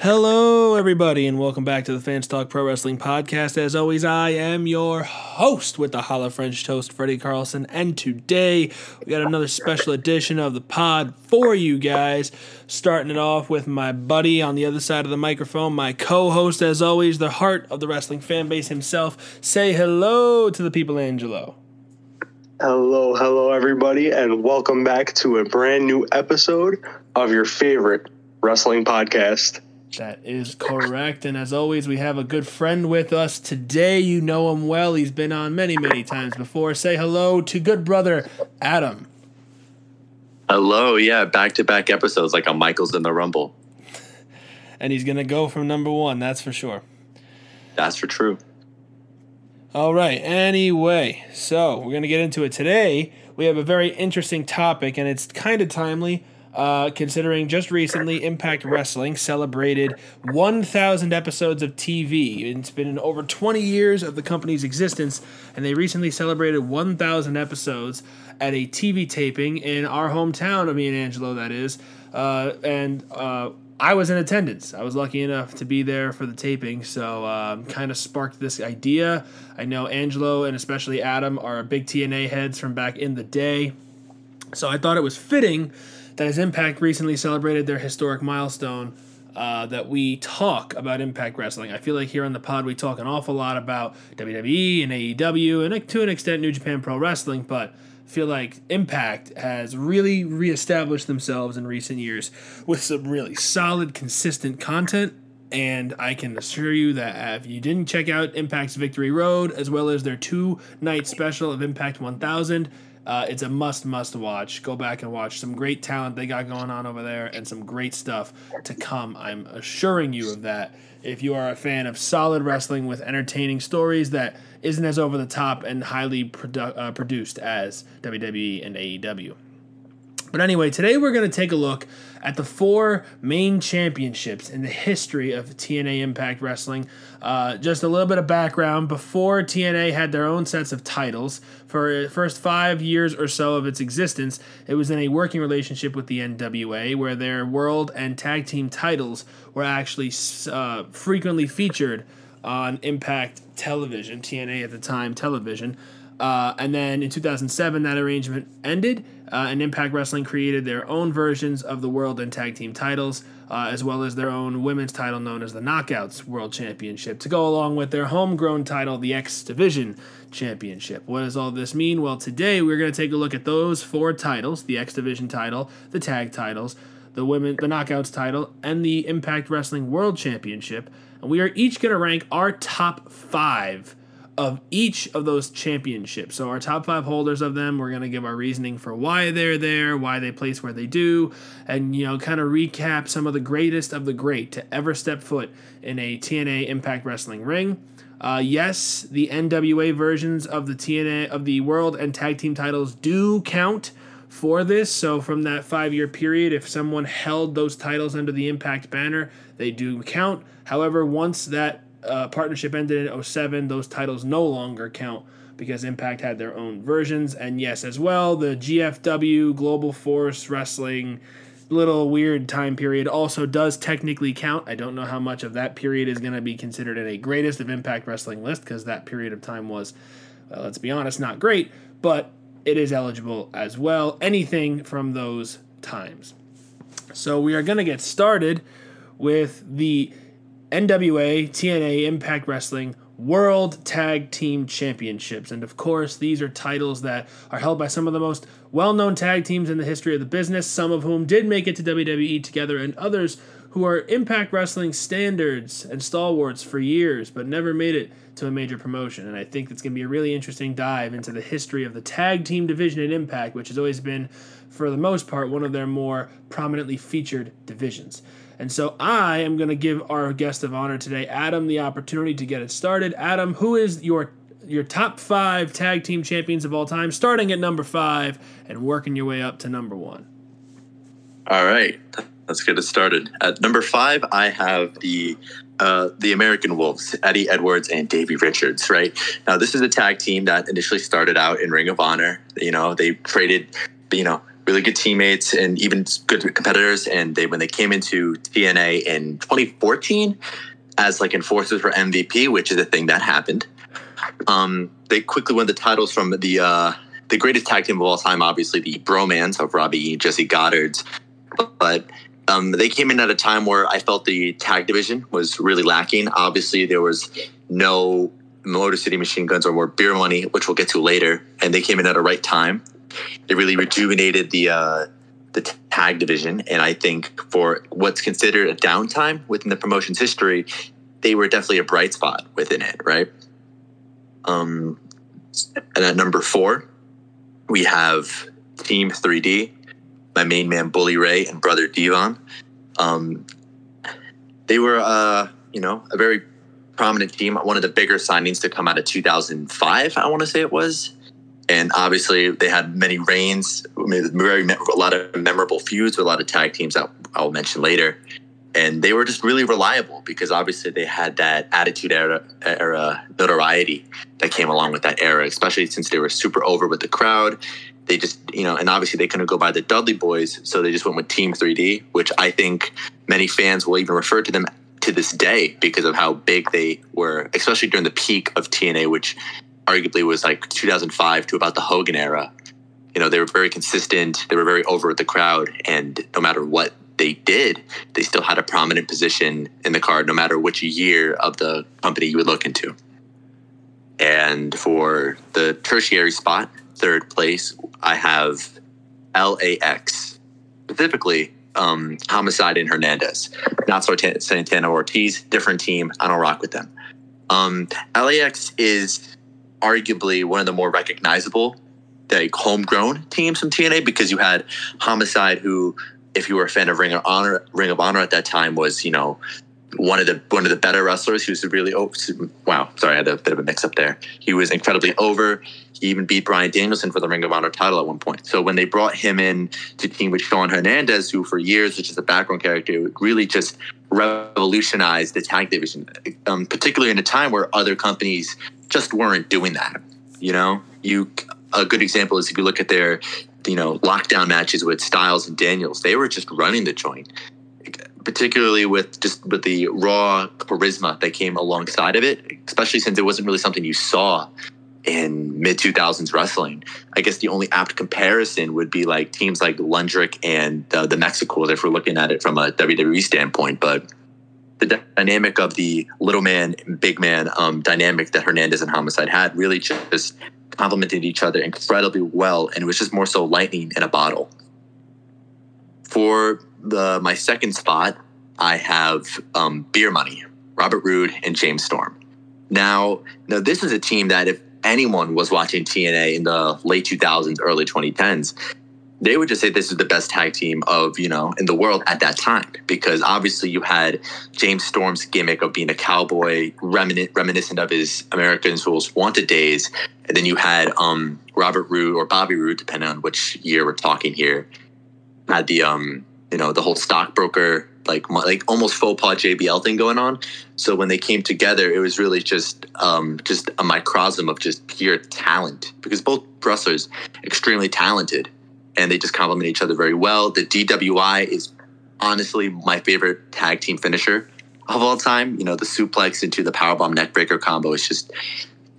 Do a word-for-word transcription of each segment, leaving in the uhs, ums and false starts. Hello, everybody, and welcome back to the Fans Talk Pro Wrestling Podcast. As always, I am your host with the Holla French Toast, Freddie Carlson, and today we got another special edition of the pod for you guys. Starting it off with my buddy on the other side of the microphone, my co-host, as always, the heart of the wrestling fan base himself. Say hello to the people, Angelo. Hello, hello, everybody, and welcome back to a brand new episode of your favorite wrestling podcast. That is correct, and as always, we have a good friend with us today. You know him well. He's been on many, many times before. Say hello to good brother, Adam. Hello, yeah, back-to-back episodes like a Michaels in the Rumble. And he's going to go from number one, that's for sure. That's for true. All right, anyway, so we're going to get into it today. We have a very interesting topic, and it's kind of timely. Uh, considering just recently Impact Wrestling celebrated one thousand episodes of T V. It's been over twenty years of the company's existence, and they recently celebrated one thousand episodes at a T V taping in our hometown of me and Angelo, that is. Uh, and uh, I was in attendance. I was lucky enough to be there for the taping, so um, kind of sparked this idea. I know Angelo and especially Adam are big T N A heads from back in the day, so I thought it was fitting that as Impact recently celebrated their historic milestone, uh, that we talk about Impact Wrestling. I feel like here on the pod we talk an awful lot about W W E and A E W and, like, to an extent, New Japan Pro Wrestling, but I feel like Impact has really reestablished themselves in recent years with some really solid, consistent content, and I can assure you that if you didn't check out Impact's Victory Road as well as their two-night special of Impact one thousand, Uh, it's a must, must watch. Go back and watch some great talent they got going on over there and some great stuff to come. I'm assuring you of that. If you are a fan of solid wrestling with entertaining stories that isn't as over the top and highly produ- uh, produced as W W E and A E W. But anyway, today we're going to take a look at the four main championships in the history of T N A Impact Wrestling. Uh, just a little bit of background. Before T N A had their own sets of titles, for the first five years or so of its existence, it was in a working relationship with the N W A, where their world and tag team titles were actually uh, frequently featured on Impact Television, T N A at the time television. Uh, and then in two thousand seven, that arrangement ended, uh, and Impact Wrestling created their own versions of the World and Tag Team titles, uh, as well as their own women's title known as the Knockouts World Championship, to go along with their homegrown title, the X Division Championship. What does all this mean? Well, today we're going to take a look at those four titles, the X Division title, the tag titles, the women, the Knockouts title, and the Impact Wrestling World Championship, and we are each going to rank our top five of each of those championships. So our top five holders of them, we're going to give our reasoning for why they're there, why they place where they do, and, you know, kind of recap some of the greatest of the great to ever step foot in a T N A Impact Wrestling ring. Uh, yes, the N W A versions of the T N A of the World and Tag Team titles do count for this. So from that five-year period, if someone held those titles under the Impact banner, they do count. However, once that Uh, partnership ended in oh seven, those titles no longer count because Impact had their own versions. And yes, as well, the G F W Global Force Wrestling little weird time period also does technically count. I don't know how much of that period is going to be considered in a greatest of Impact Wrestling list, because that period of time was, well, let's be honest, not great, but it is eligible as well, anything from those times. So we are going to get started with the N W A T N A Impact Wrestling World Tag Team Championships. And of course, these are titles that are held by some of the most well-known tag teams in the history of the business, some of whom did make it to W W E together, and others who are Impact Wrestling standards and stalwarts for years but never made it to a major promotion. And I think it's going to be a really interesting dive into the history of the tag team division at Impact, which has always been, for the most part, one of their more prominently featured divisions. And so I am going to give our guest of honor today, Adam, the opportunity to get it started. Adam, who is your your top five tag team champions of all time, starting at number five and working your way up to number one? All right, let's get it started. At number five, I have the uh, the American Wolves, Eddie Edwards and Davey Richards, right? Now, this is a tag team that initially started out in Ring of Honor. You know, they traded, you know, really good teammates and even good competitors. And they, when they came into T N A in twenty fourteen as like enforcers for M V P, which is a thing that happened, um, they quickly won the titles from the uh, the greatest tag team of all time, obviously the Bromance of Robbie E. Jesse Goddard's. But um, they came in at a time where I felt the tag division was really lacking. Obviously, there was no Motor City Machine Guns or more Beer Money, which we'll get to later. And they came in at a right time. They really rejuvenated the uh, the tag division. And I think for what's considered a downtime within the promotion's history, they were definitely a bright spot within it, right? Um, and at number four, we have Team three D, my main man Bully Ray and brother Devon. Um, they were, uh, you know, a very prominent team. One of the bigger signings to come out of two thousand five, I want to say it was. And obviously, they had many reigns, very a lot of memorable feuds with a lot of tag teams that I'll mention later. And they were just really reliable because obviously they had that Attitude Era, era notoriety that came along with that era, especially since they were super over with the crowd. They just, you know, and obviously they couldn't go by the Dudley Boys, so they just went with Team three D, which I think many fans will even refer to them to this day because of how big they were, especially during the peak of T N A, which arguably was like two thousand five to about the Hogan era. You know, they were very consistent. They were very over with the crowd. And no matter what they did, they still had a prominent position in the card, no matter which year of the company you would look into. And for the tertiary spot, third place, I have L A X, specifically um, Homicide and Hernandez. Not so Santana Ortiz, different team. I don't rock with them. Um, L A X is arguably one of the more recognizable, like, homegrown teams from T N A because you had Homicide, who, if you were a fan of Ring of Honor, Ring of Honor at that time, was, you know, one of the one of the better wrestlers. He was really oh, wow. Sorry, I had a bit of a mix up there. He was incredibly over. He even beat Bryan Danielson for the Ring of Honor title at one point. So when they brought him in to team with Sean Hernandez, who for years was just a background character, really just revolutionized the tag division, um, particularly in a time where other companies just weren't doing that. You know, you a good example is if you look at their, you know, lockdown matches with Styles and Daniels, they were just running the joint, particularly with just with the raw charisma that came alongside of it, especially since it wasn't really something you saw in mid two thousands wrestling. I guess the only apt comparison would be like teams like Lundrick and uh, the Mexicals if we're looking at it from a W W E standpoint. But the dynamic of the little man and big man um, dynamic that Hernandez and Homicide had really just complemented each other incredibly well, and it was just more so lightning in a bottle. For the my second spot, I have um, Beer Money, Robert Roode, and James Storm. Now, now, this is a team that if anyone was watching T N A in the late two thousands, early twenty tens, they would just say this is the best tag team of, you know, in the world at that time, because obviously you had James Storm's gimmick of being a cowboy, remin- reminiscent of his American Wolves Wanted days. And then you had um, Robert Roode or Bobby Roode, depending on which year we're talking here, had the, um, you know, the whole stockbroker, like like almost faux pas J B L thing going on. So when they came together, it was really just um, just a microcosm of just pure talent, because both wrestlers extremely talented. And they just complement each other very well. The D W I is honestly my favorite tag team finisher of all time. You know, the suplex into the powerbomb neckbreaker combo is just,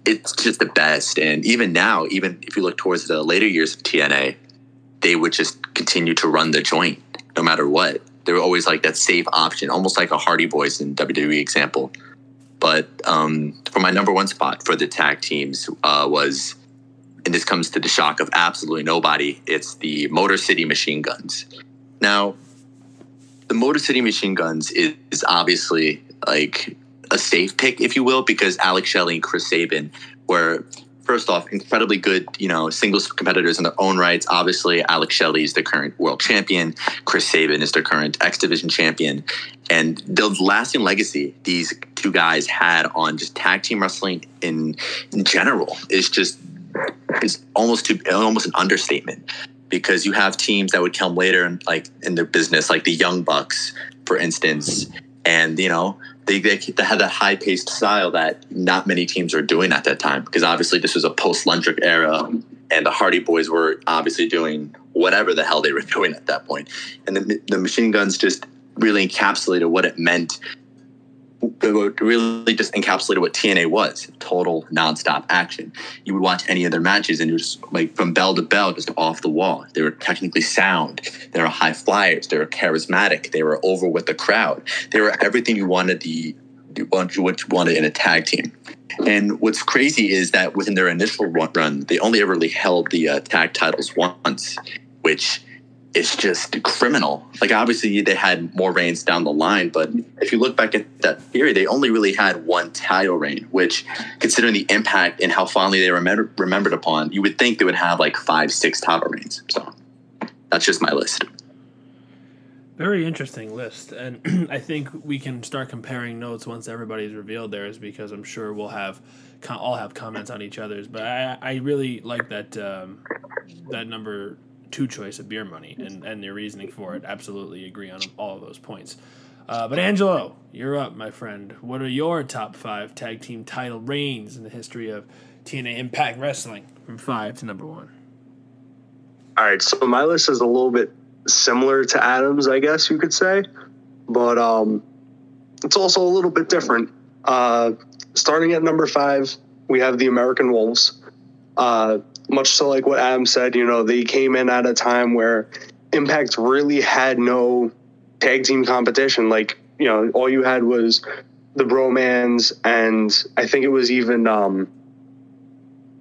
it's just the best. And even now, even if you look towards the later years of T N A, they would just continue to run the joint no matter what. They were always like that safe option, almost like a Hardy Boys in W W E example. But um, for my number one spot for the tag teams uh, was... and this comes to the shock of absolutely nobody, it's the Motor City Machine Guns. Now, the Motor City Machine Guns is, is obviously like a safe pick, if you will, because Alex Shelley and Chris Sabin were, first off, incredibly good, you know, singles competitors in their own rights. Obviously, Alex Shelley is the current world champion. Chris Sabin is their current X Division champion. And the lasting legacy these two guys had on just tag team wrestling in, in general is just... is almost too, almost an understatement, because you have teams that would come later and like in their business, like the Young Bucks, for instance, and you know they they, they had that high paced style that not many teams are doing at that time, because obviously this was a post Lundrick era and the Hardy Boys were obviously doing whatever the hell they were doing at that point. And the, the Machine Guns just really encapsulated what it meant. It really just encapsulated what T N A was, total nonstop action. You would watch any of their matches and it was like from bell to bell, just off the wall. They were technically sound. They were high flyers. They were charismatic. They were over with the crowd. They were everything you wanted the what you wanted in a tag team. And what's crazy is that within their initial run, they only ever really held the uh, tag titles once, which it's just criminal. Like, obviously, they had more reigns down the line, but if you look back at that period, they only really had one title reign, which, considering the impact and how fondly they were remember- remembered upon, you would think they would have, like, five, six title reigns. So that's just my list. Very interesting list, and I think we can start comparing notes once everybody's revealed theirs, because I'm sure we'll have all have comments on each other's, but I, I really like that um, that number two choice of Beer Money and, and their reasoning for it. Absolutely agree on all of those points. Uh, but Angelo, you're up, my friend. What are your top five tag team title reigns in the history of T N A Impact Wrestling from five to number one? All right, so my list is a little bit similar to Adam's, I guess you could say, but um, it's also a little bit different. Uh, starting at number five, we have the American Wolves. Uh, Much so like what Adam said, you know, they came in at a time where Impact really had no tag team competition. Like, you know, all you had was the Bromans, and I think it was even, um,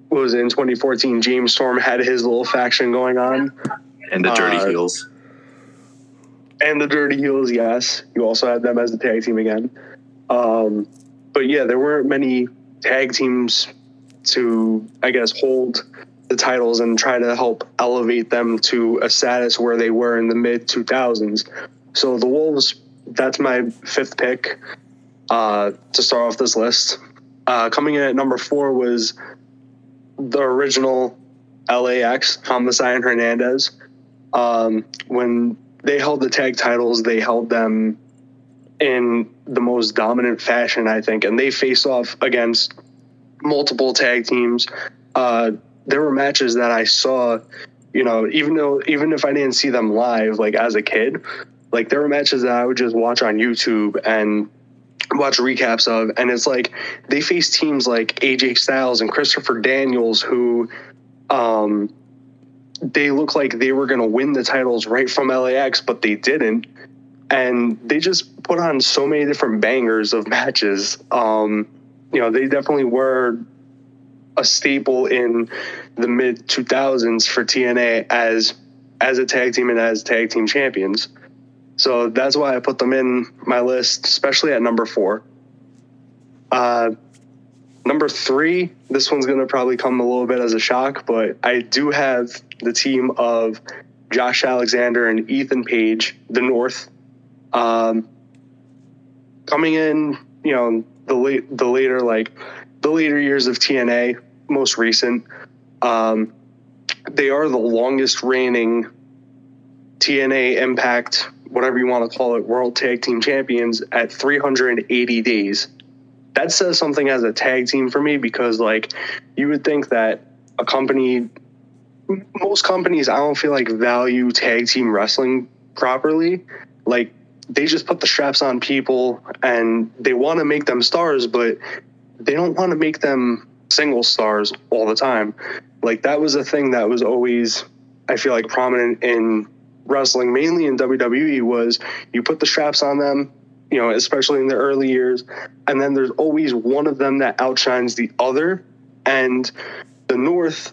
what was it, in twenty fourteen, James Storm had his little faction going on. And the Dirty uh, Heels. And the Dirty Heels, yes. You also had them as the tag team again. Um, but, yeah, there weren't many tag teams to, I guess, hold the titles and try to help elevate them to a status where they were in the mid two thousands. So the Wolves, that's my fifth pick uh, to start off this list. Uh, coming in at number four was the original L A X, Homicide and Hernandez. Um, when they held the tag titles, they held them in the most dominant fashion, I think. And they faced off against multiple tag teams. Uh, There were matches that I saw, you know, even though even if I didn't see them live, like as a kid, like there were matches that I would just watch on YouTube and watch recaps of. And it's like they faced teams like A J Styles and Christopher Daniels, who um, they looked like they were going to win the titles right from L A X, but they didn't. And they just put on so many different bangers of matches. Um, you know, they definitely were a staple in the mid two thousands for T N A as as a tag team and as tag team champions. So that's why I put them in my list, especially at number four. Uh, number three, this one's going to probably come a little bit as a shock, but I do have the team of Josh Alexander and Ethan Page, The North. Um, coming in, you know, the late, the later, like the later years of T N A, most recent, um, they are the longest reigning T N A Impact, whatever you want to call it, World Tag Team Champions at three hundred eighty days. That says something as a tag team for me, because like you would think that a company, most companies, I don't feel like value tag team wrestling properly. Like they just put the straps on people and they want to make them stars, but they don't want to make them single stars all the time. Like that was a thing that was always, I feel like, prominent in wrestling, mainly in W W E, was you put the straps on them, you know, especially in the early years. And then there's always one of them that outshines the other. And the North,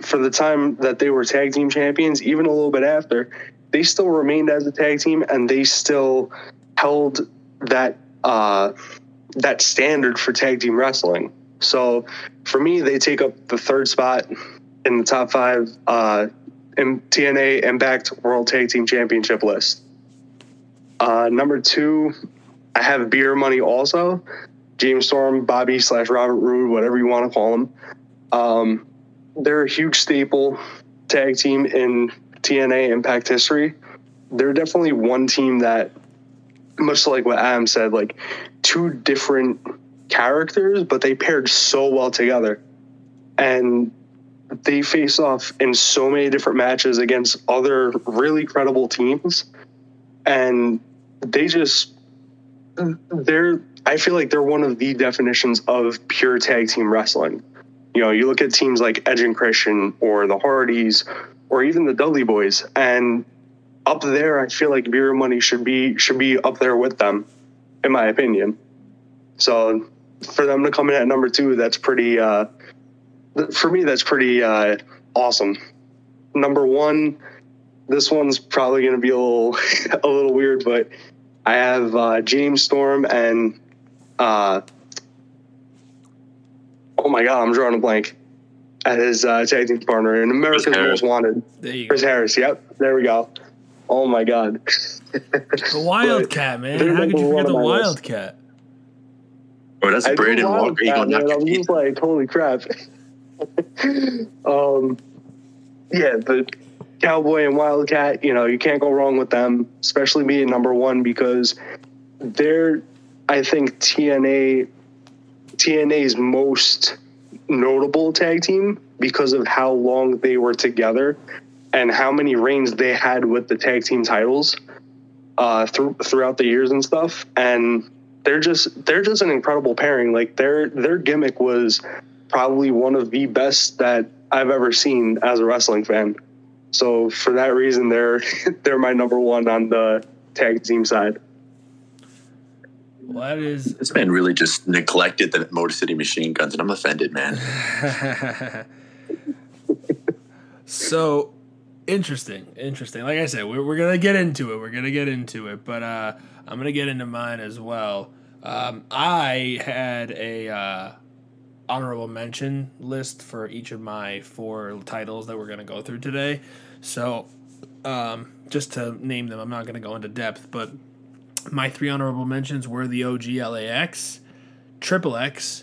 for the time that they were tag team champions, even a little bit after, they still remained as a tag team and they still held that, uh, that standard for tag team wrestling. So for me, they take up the third spot in the top five uh, in T N A Impact World Tag Team Championship list. Uh, number two, I have Beer Money also. James Storm, Bobby slash Robert Roode, whatever you want to call them. Um, they're a huge staple tag team in T N A Impact history. They're definitely one team that, much like what Adam said, like two different characters, but they paired so well together. And they face off in so many different matches against other really credible teams, and they just they're I feel like they're one of the definitions of pure tag team wrestling. You know, you look at teams like Edge and Christian or the Hardys or even the Dudley Boys, and up there, I feel like Beer Money should be should be up there with them, in my opinion. So for them to come in at number two, that's pretty. Uh, for me, that's pretty uh, awesome. Number one, this one's probably going to be a little a little weird, but I have uh, James Storm and uh, oh my god, I'm drawing a blank. At his uh, tag team partner, and American Wolves Wanted. There you Chris go. Harris, yep, there we go. Oh my god. The Wildcat, man. How could you forget the Wildcat? Oh, that's I Brandon Walker. He gonna knock your teeth. I was like, holy crap. um, yeah, the Cowboy and Wildcat, you know, you can't go wrong with them, especially being number one, because they're, I think, T N A, T N A's most notable tag team because of how long they were together and how many reigns they had with the tag team titles uh, th- throughout the years and stuff. And they're just they're just an incredible pairing. Like their their gimmick was probably one of the best that I've ever seen as a wrestling fan. So for that reason, they're they're my number one on the tag team side. Well, that is this man really just neglected the Motor City Machine Guns, and I'm offended, man. So interesting, interesting. Like I said, we're, we're gonna get into it. We're gonna get into it, but uh, I'm gonna get into mine as well. Um, I had a uh, honorable mention list for each of my four titles that we're gonna go through today. So um, just to name them, I'm not gonna go into depth, but. My three honorable mentions were the O G L A X, Triple X,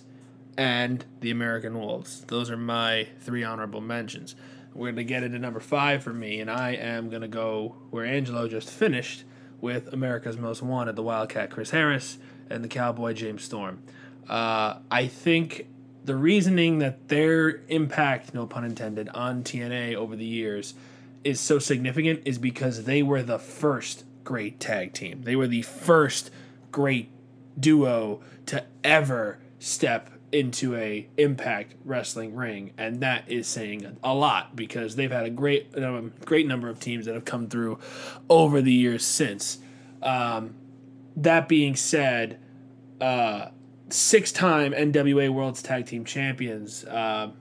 and the American Wolves. Those are my three honorable mentions. We're going to get into number five for me, and I am going to go where Angelo just finished with America's Most Wanted, the Wildcat Chris Harris, and the Cowboy James Storm. Uh, I think the reasoning that their impact, no pun intended, on T N A over the years is so significant is because they were the first great tag team. They were the first great duo to ever step into a Impact Wrestling ring, and that is saying a lot because they've had a great um, great number of teams that have come through over the years since. Um, that being said, uh, six-time N W A World's Tag Team Champions. Uh,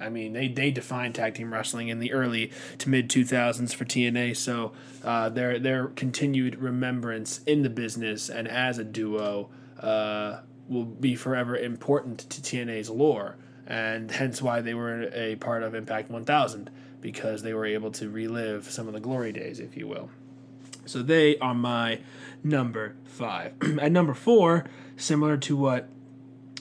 I mean, they, they defined tag team wrestling in the early to mid two thousands for T N A, so uh, their their continued remembrance in the business and as a duo uh, will be forever important to T N A's lore, and hence why they were a part of Impact one thousand, because they were able to relive some of the glory days, if you will. So they are my number five. At number four, similar to what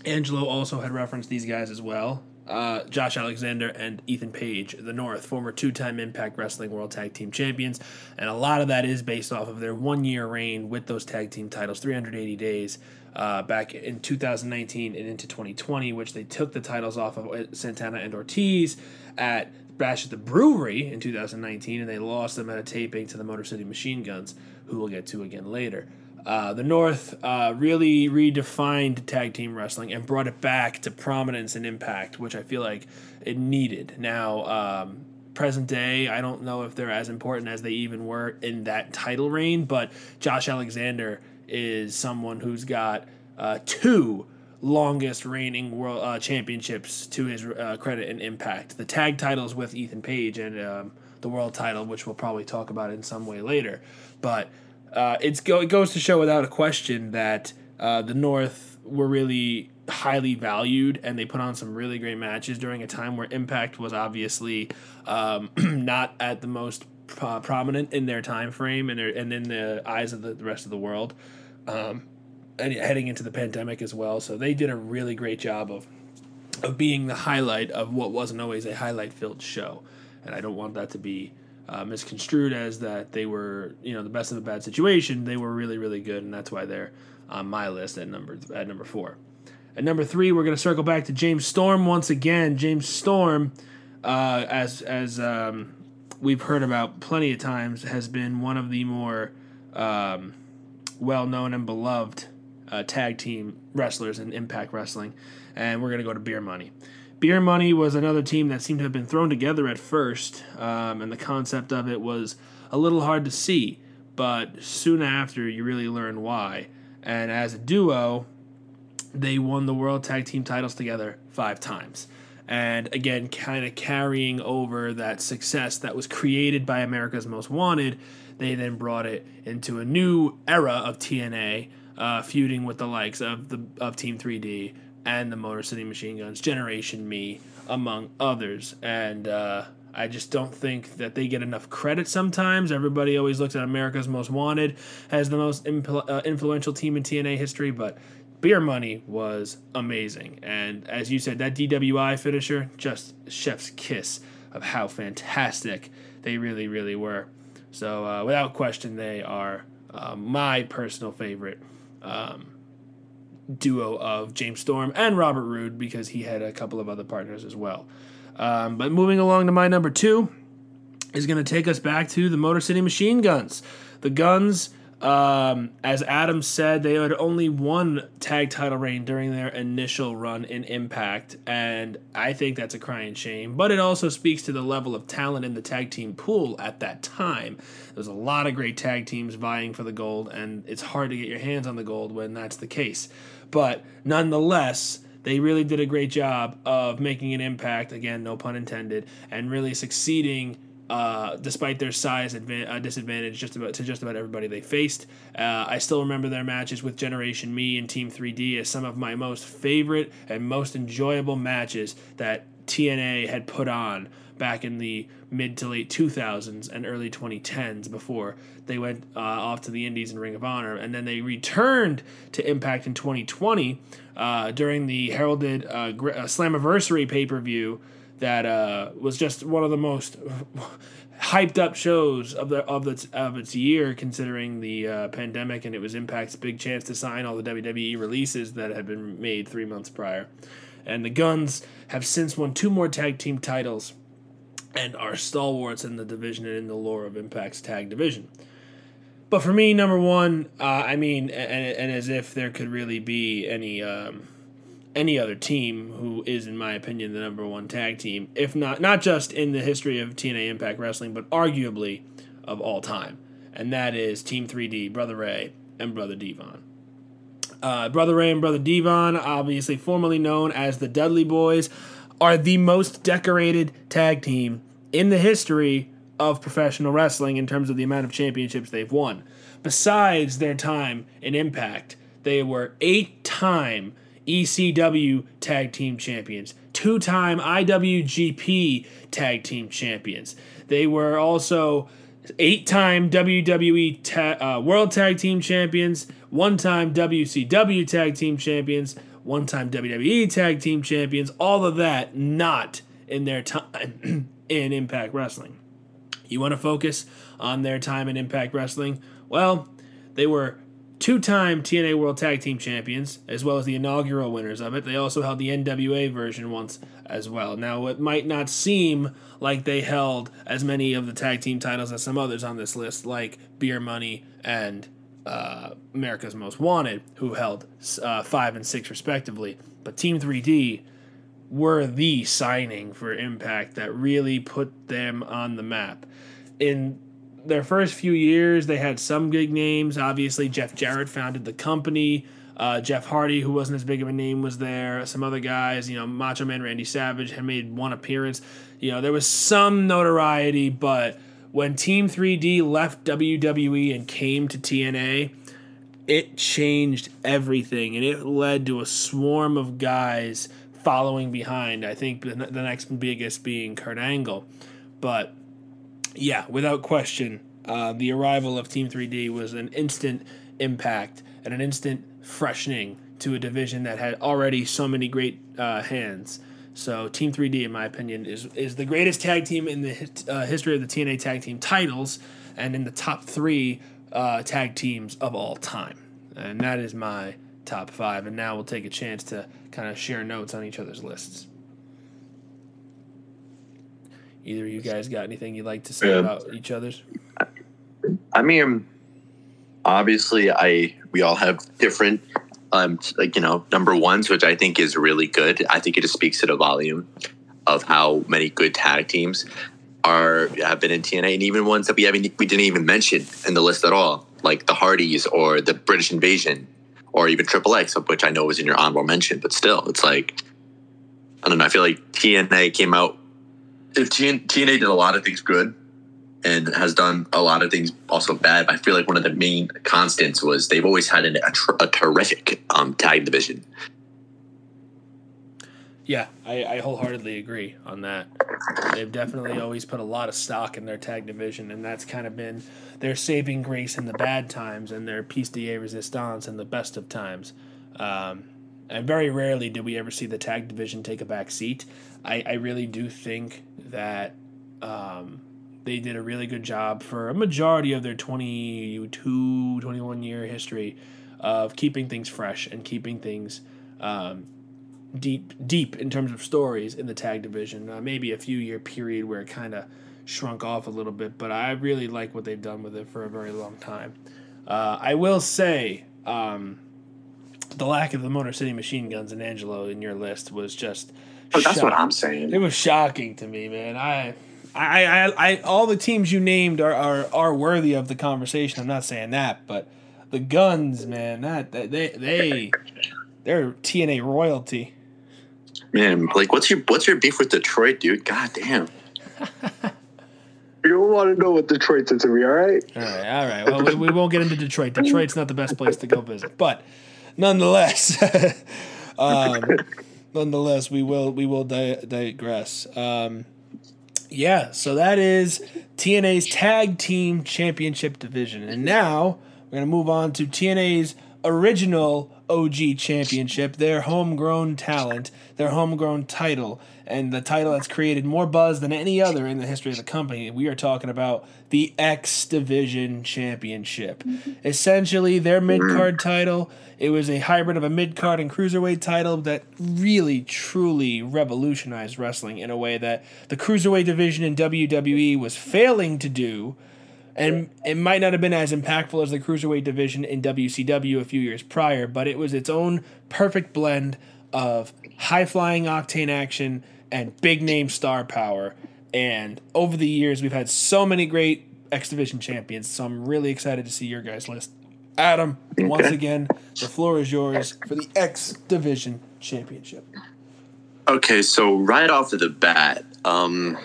Angelo also had referenced these guys as well, Uh, Josh Alexander and Ethan Page, The North, former two-time Impact Wrestling World Tag Team Champions, and a lot of that is based off of their one-year reign with those tag team titles, three hundred eighty days, uh, back in two thousand nineteen and into twenty twenty, which they took the titles off of Santana and Ortiz at Bash at the Brewery in two thousand nineteen, and they lost them at a taping to the Motor City Machine Guns, who we'll get to again later. Uh, the North uh, really redefined tag team wrestling and brought it back to prominence and impact, which I feel like it needed. Now, um, present day, I don't know if they're as important as they even were in that title reign, but Josh Alexander is someone who's got uh, two longest reigning world uh, championships to his uh, credit and impact. The tag titles with Ethan Page and um, the world title, which we'll probably talk about in some way later, but... Uh, it's go, it goes to show without a question that uh, the North were really highly valued, and they put on some really great matches during a time where Impact was obviously um, not at the most pro- prominent in their time frame and, their, and in the eyes of the, the rest of the world, um, and heading into the pandemic as well. So they did a really great job of of being the highlight of what wasn't always a highlight-filled show, and I don't want that to be... Uh, misconstrued as that they were, you know, the best of a bad situation. They were really, really good, and that's why they're on my list at number at number four. At number three, we're going to circle back to James Storm once again. James Storm uh, as as um, we've heard about plenty of times, has been one of the more um, well-known and beloved uh, tag team wrestlers in Impact Wrestling. And we're going to go to Beer Money. Beer Money was another team that seemed to have been thrown together at first, um, and the concept of it was a little hard to see, but soon after you really learn why. And as a duo, they won the World Tag Team titles together five times. And again, kind of carrying over that success that was created by America's Most Wanted, they then brought it into a new era of T N A, uh, feuding with the likes of the of Team three D, and the Motor City Machine Guns, Generation Me, among others. And uh, I just don't think that they get enough credit sometimes. Everybody always looks at America's Most Wanted as the most impl- uh, influential team in T N A history, but Beer Money was amazing. And as you said, that D W I finisher, just chef's kiss of how fantastic they really, really were. So uh, without question, they are uh, my personal favorite um duo of James Storm and Robert Roode, because he had a couple of other partners as well. Um, but moving along to my number two is going to take us back to the Motor City Machine Guns. The Guns, um, as Adam said, they had only one tag title reign during their initial run in Impact, and I think that's a crying shame. But it also speaks to the level of talent in the tag team pool at that time. There's a lot of great tag teams vying for the gold, and it's hard to get your hands on the gold when that's the case. But nonetheless, they really did a great job of making an impact, again, no pun intended, and really succeeding uh, despite their size adva- uh, disadvantage just about, to just about everybody they faced. Uh, I still remember their matches with Generation Me and Team three D as some of my most favorite and most enjoyable matches that T N A had put on back in the mid to late two thousands and early twenty tens before they went uh, off to the Indies and Ring of Honor. And then they returned to Impact in twenty twenty uh, during the heralded uh, Slammiversary pay-per-view that uh, was just one of the most hyped up shows of the of its of its year, considering the uh, pandemic, and it was Impact's big chance to sign all the W W E releases that had been made three months prior. And the Guns have since won two more tag team titles and are stalwarts in the division and in the lore of Impact's tag division. But for me, number one, uh, I mean, and, and as if there could really be any um, any other team who is, in my opinion, the number one tag team, if not, not just in the history of T N A Impact Wrestling, but arguably of all time. And that is Team three D, Brother Ray, and Brother Devon. Uh, Brother Ray and Brother Devon, obviously formerly known as the Dudley Boys, are the most decorated tag team in the history of professional wrestling in terms of the amount of championships they've won. Besides their time in Impact, they were eight-time E C W Tag Team Champions, two-time I W G P Tag Team Champions. They were also eight-time W W E ta- uh, World Tag Team Champions, one-time W C W Tag Team Champions, one-time W W E Tag Team Champions, all of that not in their time in Impact Wrestling. You want to focus on their time in Impact Wrestling? Well, they were two-time T N A World Tag Team Champions, as well as the inaugural winners of it. They also held the N W A version once as well. Now, it might not seem like they held as many of the tag team titles as some others on this list, like Beer Money and Uh, America's Most Wanted, who held uh, five and six respectively, but Team three D were the signing for Impact that really put them on the map. In their first few years, they had some big names. Obviously, Jeff Jarrett founded the company. Uh, Jeff Hardy, who wasn't as big of a name, was there. Some other guys, you know, Macho Man Randy Savage had made one appearance. You know, there was some notoriety, but when Team three D left W W E and came to T N A, it changed everything, and it led to a swarm of guys following behind. I think the next biggest being Kurt Angle. But, yeah, without question, uh, the arrival of Team three D was an instant impact and an instant freshening to a division that had already so many great uh, hands. So Team three D, in my opinion, is is the greatest tag team in the uh, history of the T N A tag team titles, and in the top three uh, tag teams of all time. And that is my top five. And now we'll take a chance to kind of share notes on each other's lists. Either of you guys got anything you'd like to say yeah. about each other's? I mean, obviously, I we all have different, um, like you know, number ones, which I think is really good. I think it just speaks to the volume of how many good tag teams are have been in T N A, and even ones that we haven't we didn't even mention in the list at all, like the Hardys or the British Invasion, or even Triple X, of which I know was in your honorable mention. But still, it's like I don't know. I feel like T N A came out. If T N A did a lot of things good and has done a lot of things also bad, I feel like one of the main constants was they've always had an, a, tr- a terrific um, tag division. Yeah, I, I wholeheartedly agree on that. They've definitely always put a lot of stock in their tag division, and that's kind of been their saving grace in the bad times and their piece de resistance in the best of times. Um, and very rarely do we ever see the tag division take a back seat. I, I really do think that um, they did a really good job for a majority of their twenty-two, twenty-one-year history of keeping things fresh and keeping things um, – deep deep in terms of stories in the tag division. Uh, maybe a few year period where it kind of shrunk off a little bit, but I really like what they've done with it for a very long time. Uh, I will say um, the lack of the Motor City Machine Guns and Angelo in your list was just oh, that's shocking. What I'm saying. It was shocking to me, man. I I, I, I all the teams you named are, are, are worthy of the conversation. I'm not saying that, but the Guns, man, that they they they're T N A royalty. Man, like, what's your what's your beef with Detroit, dude? God damn. You don't want to know what Detroit's into me, all right? All right, all right. Well, we, we won't get into Detroit. Detroit's not the best place to go visit. But nonetheless, um, nonetheless, we will we will di- digress. Um, yeah, so that is T N A's Tag Team Championship Division. And now we're going to move on to T N A's original O G championship, their homegrown talent, their homegrown title, and the title that's created more buzz than any other in the history of the company. We are talking about the X Division Championship. Mm-hmm. Essentially, their mid-card title, it was a hybrid of a mid-card and cruiserweight title that really, truly revolutionized wrestling in a way that the cruiserweight division in W W E was failing to do. And it might not have been as impactful as the cruiserweight division in W C W a few years prior, but it was its own perfect blend of high-flying octane action and big-name star power. And over the years, we've had so many great X Division champions, so I'm really excited to see your guys' list. Adam, once again, the floor is yours for the X Division Championship. Okay, so right off of the bat, um...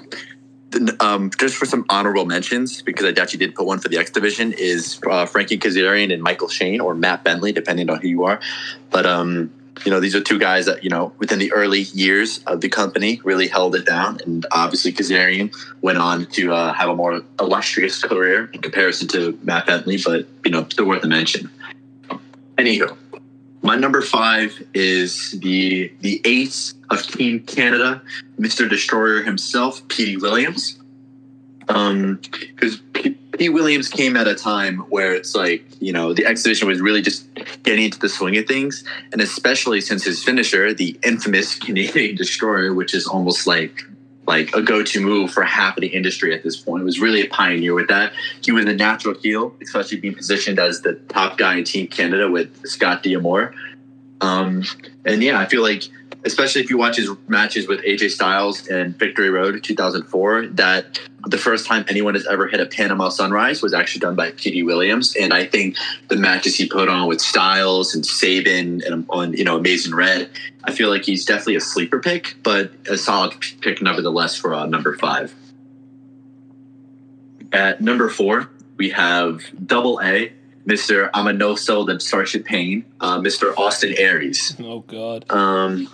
Um, just for some honorable mentions, because I actually did put one for the X Division, is uh, Frankie Kazarian and Michael Shane, or Matt Bentley, depending on who you are. But, um, you know, these are two guys that, you know, within the early years of the company really held it down. And obviously Kazarian went on to uh, have a more illustrious career in comparison to Matt Bentley, but, you know, still worth a mention. Anywho, my number five is the the ace of Team Canada, Mister Destroyer himself, Petey Williams. Um, because Petey P- Williams came at a time where it's like, you know, the X Division was really just getting into the swing of things, and especially since his finisher, the infamous Canadian Destroyer, which is almost like like a go-to move for half of the industry at this point, was really a pioneer with that. He was a natural heel, especially being positioned as the top guy in Team Canada with Scott D'Amore. Um, and yeah, I feel like, especially if you watch his matches with A J Styles and Victory Road two thousand four, that the first time anyone has ever hit a Panama Sunrise was actually done by Petey Williams. And I think the matches he put on with Styles and Sabin and on, you know, Amazing Red, I feel like he's definitely a sleeper pick, but a solid pick nevertheless for uh, number five. At number four, we have Double A, Mister I'm a no-sold and Starship Pain, uh, Mister Austin Aries. Oh, God. Um...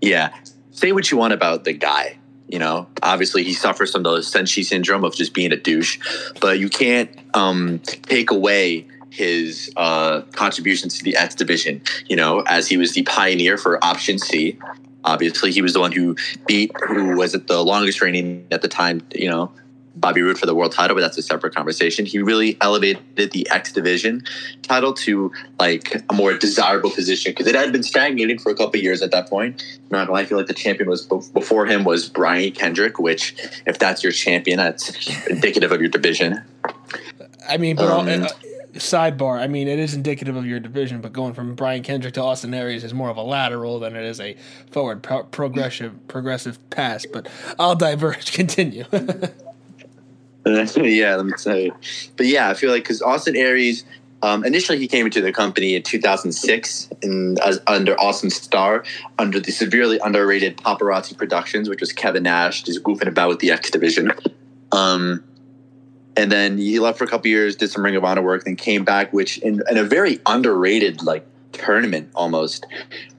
Yeah, say what you want about the guy, you know, obviously he suffers from the Senshi syndrome of just being a douche, but you can't um, take away his uh, contributions to the X Division, you know, as he was the pioneer for Option C. Obviously, he was the one who beat, who was at the longest reigning at the time, you know, Bobby Roode for the world title, but that's a separate conversation. He really elevated the X Division title to like a more desirable position because it had been stagnating for a couple of years at that point. I'm not gonna lie, I feel like the champion was before him was Brian Kendrick, which if that's your champion, that's indicative of your division. I mean, but um, all, uh, sidebar, I mean, it is indicative of your division, but going from Brian Kendrick to Austin Aries is more of a lateral than it is a forward pro- progressive progressive pass. But I'll diverge. Continue. Yeah, let me tell you. But yeah, I feel like because Austin Aries, um, initially he came into the company in two thousand six in, uh, under Austin Starr, under the severely underrated Paparazzi Productions, which was Kevin Nash just goofing about with the X Division. Um, and then he left for a couple years, did some Ring of Honor work, then came back, which in, in a very underrated like tournament almost,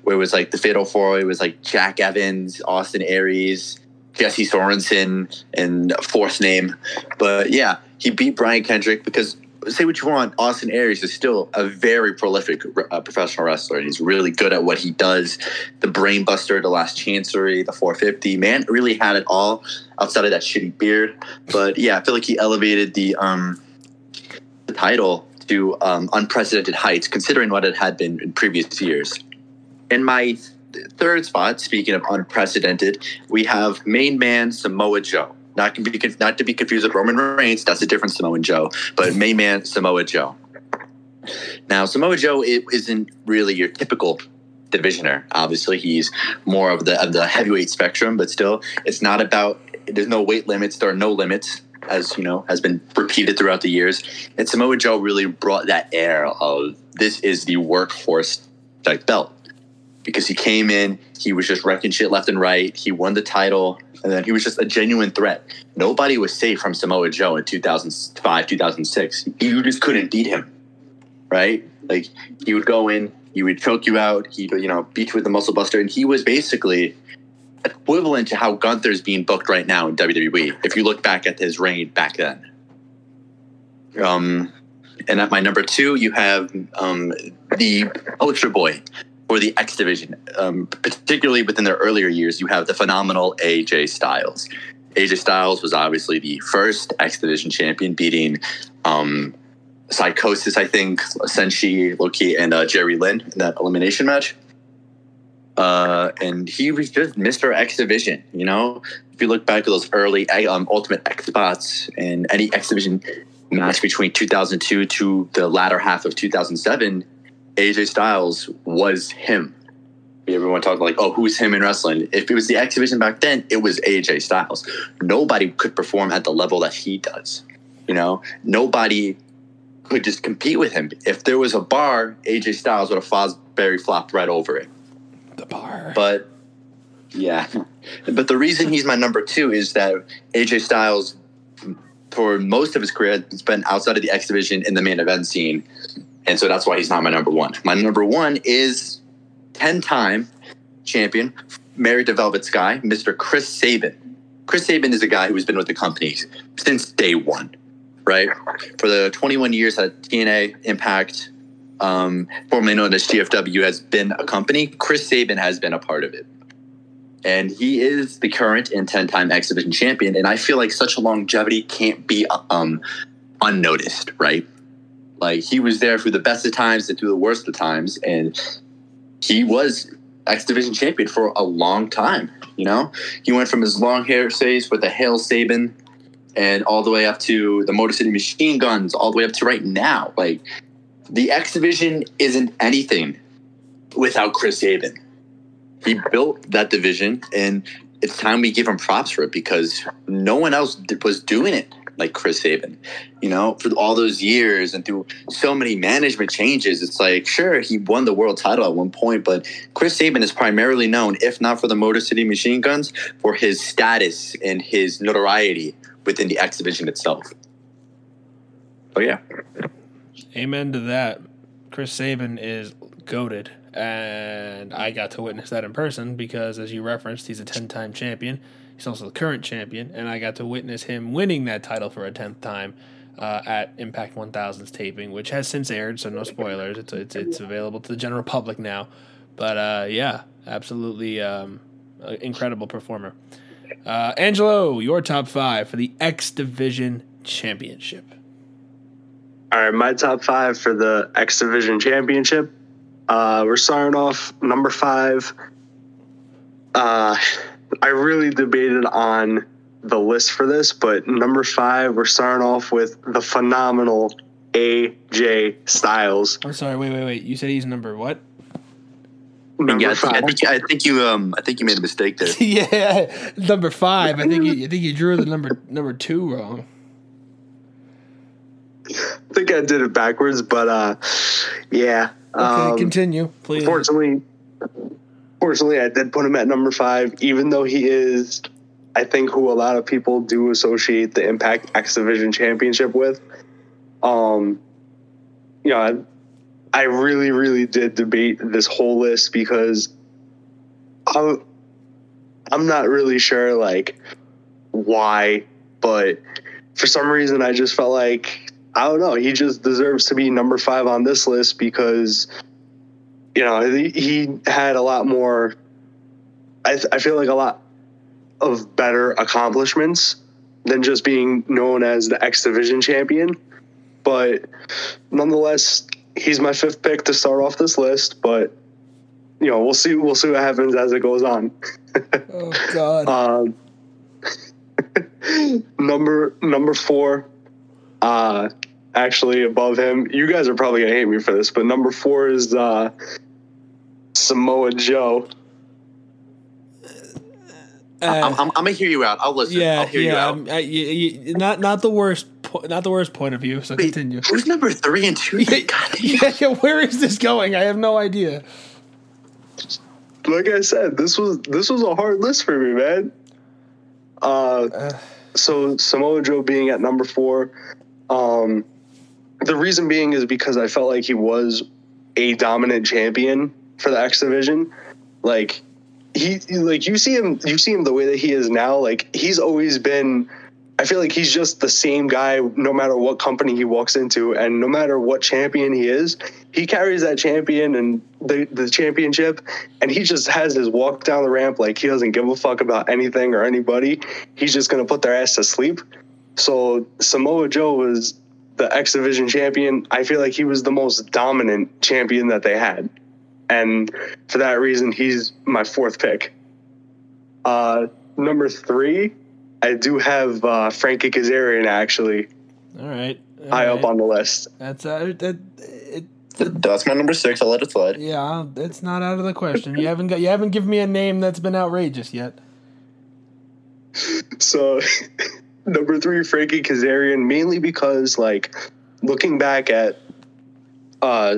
where it was like the Fatal Four, it was like Jack Evans, Austin Aries, Jesse Sorensen, and a fourth name. But yeah, he beat Brian Kendrick because, say what you want, Austin Aries is still a very prolific uh, professional wrestler. He's really good at what he does. The Brainbuster, the Last Chancery, the four fifty. Man really had it all outside of that shitty beard. But yeah, I feel like he elevated the, um, the title to um, unprecedented heights considering what it had been in previous years. In my third spot, speaking of unprecedented, we have main man Samoa Joe. Not to be not to be confused with Roman Reigns. That's a different Samoan Joe, but main man Samoa Joe. Now Samoa Joe it isn't really your typical divisioner. Obviously, he's more of the of the heavyweight spectrum, but still, it's not about. There's no weight limits. There are no limits, as you know, has been repeated throughout the years. And Samoa Joe really brought that air of this is the workhorse type belt. Because he came in, he was just wrecking shit left and right. He won the title, and then he was just a genuine threat. Nobody was safe from Samoa Joe in two thousand five, two thousand six. You just couldn't beat him, right? Like, he would go in, he would choke you out, he'd, you know, beat you with the muscle buster, and he was basically equivalent to how Gunther's being booked right now in W W E, if you look back at his reign back then. Um, and at my number two, you have um, the Ultra Boy, or the X Division, um, particularly within their earlier years, you have the phenomenal A J Styles. A J Styles was obviously the first X Division champion, beating um, Psychosis, I think, Senshi, Loki, and uh, Jerry Lynn in that elimination match. Uh, and he was just Mister X Division, you know? If you look back at those early um, Ultimate X spots and any X Division match between two thousand two to the latter half of two thousand seven, A J Styles was him. Everyone talked like, oh, who's him in wrestling? If it was the X Division back then, it was A J Styles. Nobody could perform at the level that he does. You know, nobody could just compete with him. If there was a bar, A J Styles would have Fosbury flopped right over it. The bar. But, yeah. But the reason he's my number two is that A J Styles, for most of his career, has been outside of the X Division in the main event scene. And so that's why he's not my number one. My number one is ten-time champion, married to Velvet Sky, Mister Chris Sabin. Chris Sabin is a guy who's been with the company since day one, right? For the twenty-one years that T N A, Impact, um, formerly known as G F W, has been a company, Chris Sabin has been a part of it. And he is the current and ten-time X Division champion. And I feel like such a longevity can't be um, unnoticed, right? Like, he was there through the best of times and through the worst of times, and he was X Division champion for a long time, you know? He went from his long hair phase with the Hail Sabin and all the way up to the Motor City Machine Guns, all the way up to right now. Like, the X Division isn't anything without Chris Sabin. He built that division, and it's time we give him props for it because no one else was doing it like Chris Sabin, you know, for all those years and through so many management changes. It's like, sure, he won the world title at one point, but Chris Sabin is primarily known, if not for the Motor City Machine Guns, for his status and his notoriety within the X Division itself. Oh, yeah. Amen to that. Chris Sabin is goated, and I got to witness that in person because, as you referenced, he's a ten-time champion. He's also the current champion, and I got to witness him winning that title for a tenth time uh, at Impact one thousand's taping, which has since aired, so no spoilers. It's it's, it's available to the general public now. But, uh, yeah, absolutely um, incredible performer. Uh, Angelo, your top five for the X Division Championship. All right, my top five for the X Division Championship. Uh, we're starting off number five. Uh, I really debated on the list for this, but number five, we're starting off with the phenomenal A J Styles. I'm sorry, wait, wait, wait. You said he's number what? Number yeah, five. I think, I think you, um, I think you made a mistake there. Yeah, number five. I think you, I think you drew the number number two wrong. I think I did it backwards, but uh, yeah. Okay, um, continue, please. Fortunately, fortunately, I did put him at number five, even though he is, I think, who a lot of people do associate the Impact X Division Championship with. Um, you know, I, I really, really did debate this whole list because I, I'm not really sure, like, why, but for some reason I just felt like, I don't know, he just deserves to be number five on this list because, you know, he had a lot more, I, I feel like a lot of better accomplishments than just being known as the X Division champion. But nonetheless, he's my fifth pick to start off this list, but you know, we'll see we'll see what happens as it goes on. Oh God. Um, number number four, uh, actually above him. You guys are probably gonna hate me for this, but number four is uh, Samoa Joe. Uh, I'm, I'm, I'm gonna hear you out. I'll listen. Yeah, I'll hear yeah, you out. Um, I, you, you, not not the worst. Not the worst point of view, so wait, continue. Who's number three and two? Yeah, God, yeah, yeah, where is this going? I have no idea. Like I said, this was this was a hard list for me, man. Uh, uh, so Samoa Joe being at number four, um, the reason being is because I felt like he was a dominant champion for the X Division. Like he, like you see him, you see him the way that he is now. Like he's always been. I feel like he's just the same guy no matter what company he walks into, and no matter what champion he is, he carries that champion and the, the championship, and he just has his walk down the ramp like he doesn't give a fuck about anything or anybody. He's just going to put their ass to sleep. So Samoa Joe was the X Division champion. I feel like he was the most dominant champion that they had, and for that reason, he's my fourth pick. Uh, number three... I do have uh, Frankie Kazarian, actually. All right. All high right. up on the list. That's uh, that, it, it, that's my number six. I'll let it slide. Yeah, it's not out of the question. You haven't got, you haven't given me a name that's been outrageous yet. So, number three, Frankie Kazarian, mainly because, like, looking back at uh,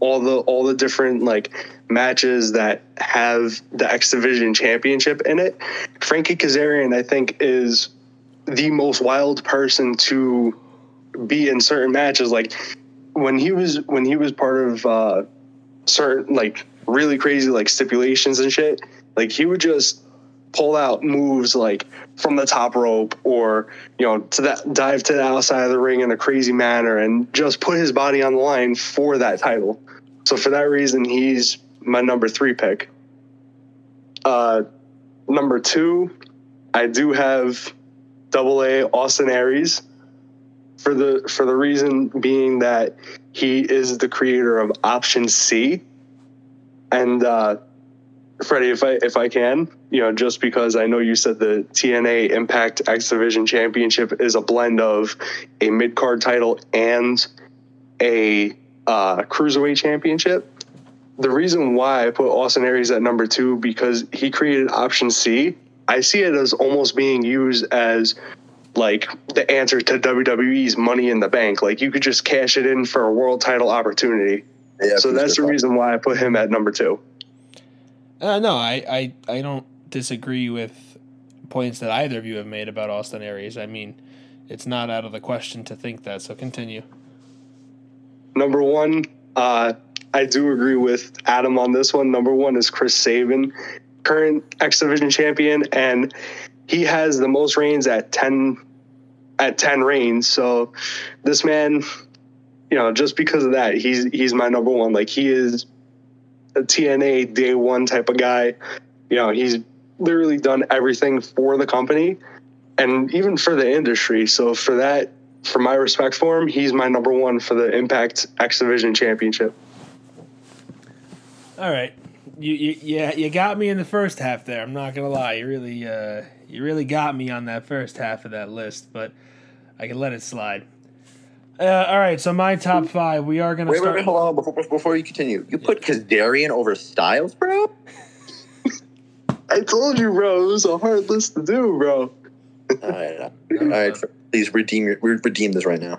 all the all the different, like, matches that have the X Division Championship in it, Frankie Kazarian, I think, is the most wild person to be in certain matches. Like when he was when he was part of uh, certain like really crazy like stipulations and shit. Like he would just pull out moves like from the top rope, or you know, to that dive to the outside of the ring in a crazy manner, and just put his body on the line for that title. So for that reason, he's my number three pick. Uh, number two, I do have Double A Austin Aries, for the for the reason being that he is the creator of Option C. And uh, Freddie, if I if I can, you know, just because I know you said the T N A Impact X Division Championship is a blend of a mid card title and a uh, Cruiserweight Championship. The reason why I put Austin Aries at number two, because he created Option C. I see it as almost being used as like the answer to W W E's Money in the Bank. Like you could just cash it in for a world title opportunity. Yeah, so that's the fun. Reason why I put him at number two. Uh, no, I, I, I don't disagree with points that either of you have made about Austin Aries. I mean, it's not out of the question to think that. So continue. Number one, uh, I do agree with Adam on this one. Number one is Chris Sabin, current X Division champion, and he has the most reigns at ten. At ten reigns, so this man, you know, just because of that, he's he's my number one. Like he is a T N A day one type of guy. You know, he's literally done everything for the company and even for the industry. So for that, for my respect for him, he's my number one for the Impact X Division Championship. All right. You, you, yeah, you got me in the first half there. I'm not going to lie. You really uh, you really got me on that first half of that list, but I can let it slide. Uh, all right, so my top five. We are going to start. Wait, wait, hold on. Before, before you continue, you yeah. put Kazarian over Styles, bro? I told you, bro. It was a hard list to do, bro. All right, all right. Please redeem your, redeem this right now.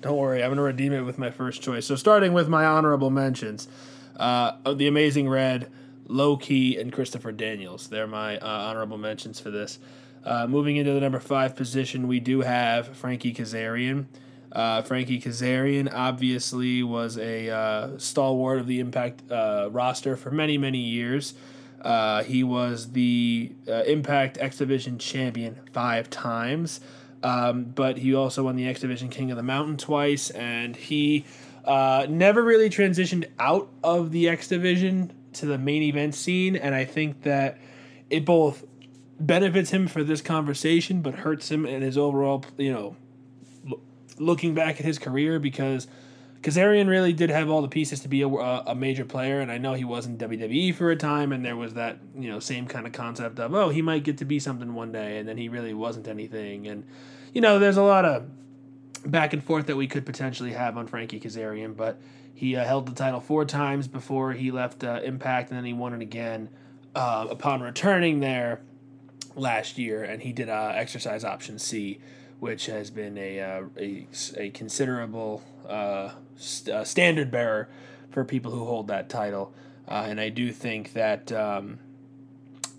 Don't worry. I'm going to redeem it with my first choice. So starting with my honorable mentions. Uh, the Amazing Red, Low-Key, and Christopher Daniels. They're my uh, honorable mentions for this. Uh, moving into the number five position, we do have Frankie Kazarian. Uh, Frankie Kazarian obviously was a uh, stalwart of the Impact uh, roster for many, many years. Uh, he was the uh, Impact X Division champion five times, um, but he also won the X Division King of the Mountain twice, and he... Uh, never really transitioned out of the X Division to the main event scene, and I think that it both benefits him for this conversation but hurts him in his overall, you know, lo- looking back at his career, because Kazarian really did have all the pieces to be a, a, a major player, and I know he was in W W E for a time, and there was that, you know, same kind of concept of, oh, he might get to be something one day, and then he really wasn't anything, and, you know, there's a lot of back and forth that we could potentially have on Frankie Kazarian, but he uh, held the title four times before he left uh, Impact, and then he won it again uh, upon returning there last year, and he did uh, exercise option C, which has been a uh, a, a considerable uh, st- uh, standard bearer for people who hold that title, uh, and I do think that um,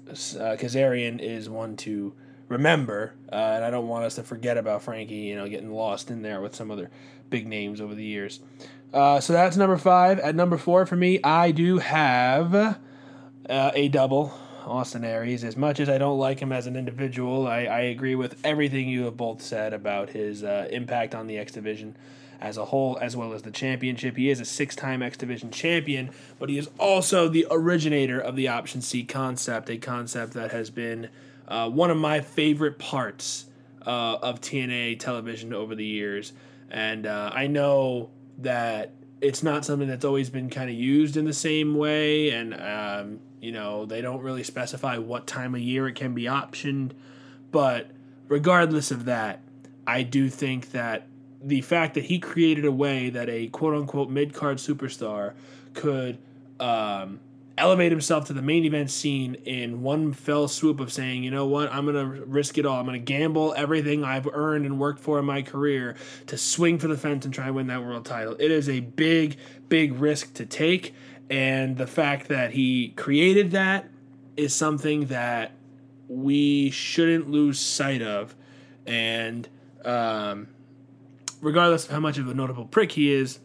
uh, Kazarian is one to remember, uh, and I don't want us to forget about Frankie, you know, getting lost in there with some other big names over the years. Uh, so that's number five. At number four for me, I do have uh, a double, Austin Aries. As much as I don't like him as an individual, I, I agree with everything you have both said about his uh, impact on the X Division as a whole, as well as the championship. He is a six-time X Division champion, but he is also the originator of the Option C concept, a concept that has been Uh, one of my favorite parts uh, of T N A television over the years. And uh, I know that it's not something that's always been kind of used in the same way. And, um, you know, they don't really specify what time of year it can be optioned. But regardless of that, I do think that the fact that he created a way that a quote-unquote mid-card superstar could... Um, elevate himself to the main event scene in one fell swoop of saying, you know what, I'm going to risk it all. I'm going to gamble everything I've earned and worked for in my career to swing for the fence and try and win that world title. It is a big, big risk to take. And the fact that he created that is something that we shouldn't lose sight of. And um, regardless of how much of a notable prick he is,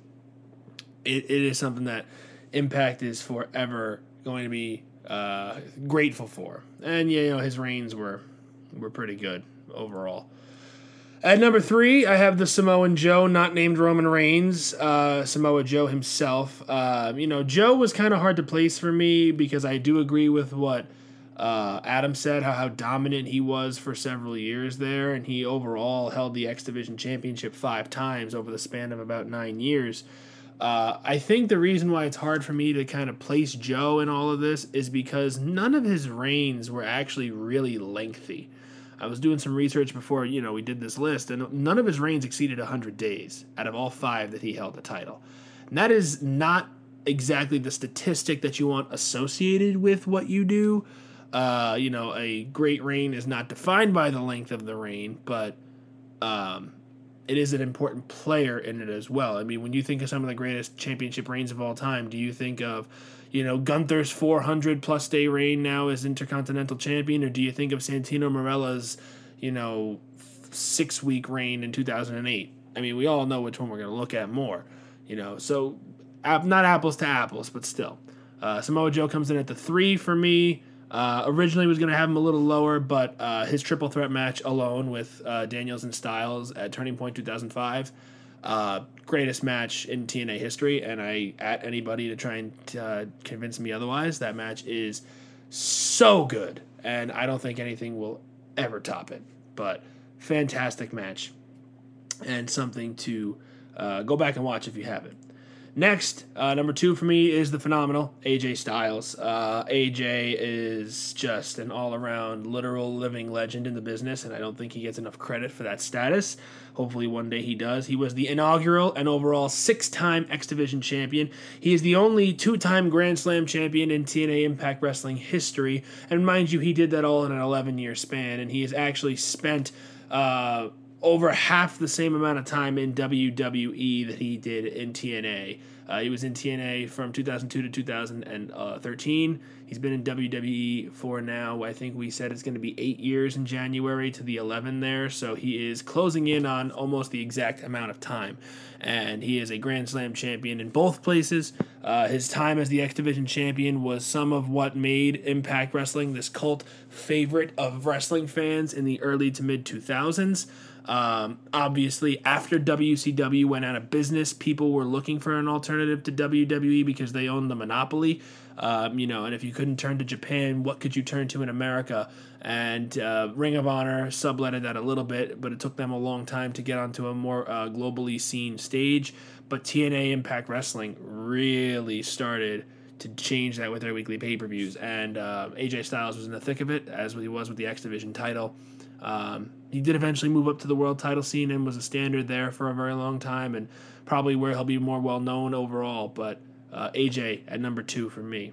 it, it is something that Impact is forever going to be uh, grateful for. And, yeah, you know, his reigns were were pretty good overall. At number three, I have the Samoan Joe, not named Roman Reigns, uh, Samoa Joe himself. Uh, you know, Joe was kind of hard to place for me because I do agree with what uh, Adam said, how, how dominant he was for several years there, and he overall held the X Division Championship five times over the span of about nine years. Uh, I think the reason why it's hard for me to kind of place Joe in all of this is because none of his reigns were actually really lengthy. I was doing some research before, you know, we did this list, and none of his reigns exceeded one hundred days out of all five that he held the title. And that is not exactly the statistic that you want associated with what you do. Uh, you know, a great reign is not defined by the length of the reign, but... Um, it is an important player in it as well. I mean, when you think of some of the greatest championship reigns of all time, do you think of, you know, Gunther's four hundred plus day reign now as Intercontinental Champion, or do you think of Santino Morella's, you know, six week reign in two thousand eight? I mean, we all know which one we're going to look at more, you know, so not apples to apples, but still. Uh, Samoa Joe comes in at the three for me. Uh, originally was going to have him a little lower, but uh, his triple threat match alone with uh, Daniels and Styles at Turning Point two thousand five, uh, greatest match in T N A history, and I at anybody to try and uh, convince me otherwise. That match is so good. And I don't think anything will ever top it. But fantastic match and something to uh, go back and watch if you haven't. Next, uh, number two for me is the phenomenal A J Styles. Uh, A J is just an all-around, literal living legend in the business, and I don't think he gets enough credit for that status. Hopefully one day he does. He was the inaugural and overall six-time X Division champion. He is the only two-time Grand Slam champion in T N A Impact Wrestling history. And mind you, he did that all in an eleven-year span, and he has actually spent... Uh, over half the same amount of time in W W E that he did in T N A. Uh, he was in T N A from two thousand two to two thousand thirteen. He's been in W W E for now, I think we said it's going to be eight years in January to the eleven there, so he is closing in on almost the exact amount of time. And he is a Grand Slam champion in both places. Uh, his time as the X Division champion was some of what made Impact Wrestling this cult favorite of wrestling fans in the early to mid two thousands. Um, obviously, after W C W went out of business, people were looking for an alternative to W W E because they owned the monopoly. Um, you know, and if you couldn't turn to Japan, what could you turn to in America? And uh, Ring of Honor subletted that a little bit, but it took them a long time to get onto a more uh, globally seen stage. But T N A Impact Wrestling really started to change that with their weekly pay-per-views. And uh, A J Styles was in the thick of it, as he was with the X Division title. Um, he did eventually move up to the world title scene and was a standard there for a very long time, and probably where he'll be more well-known overall, but uh, A J at number two for me.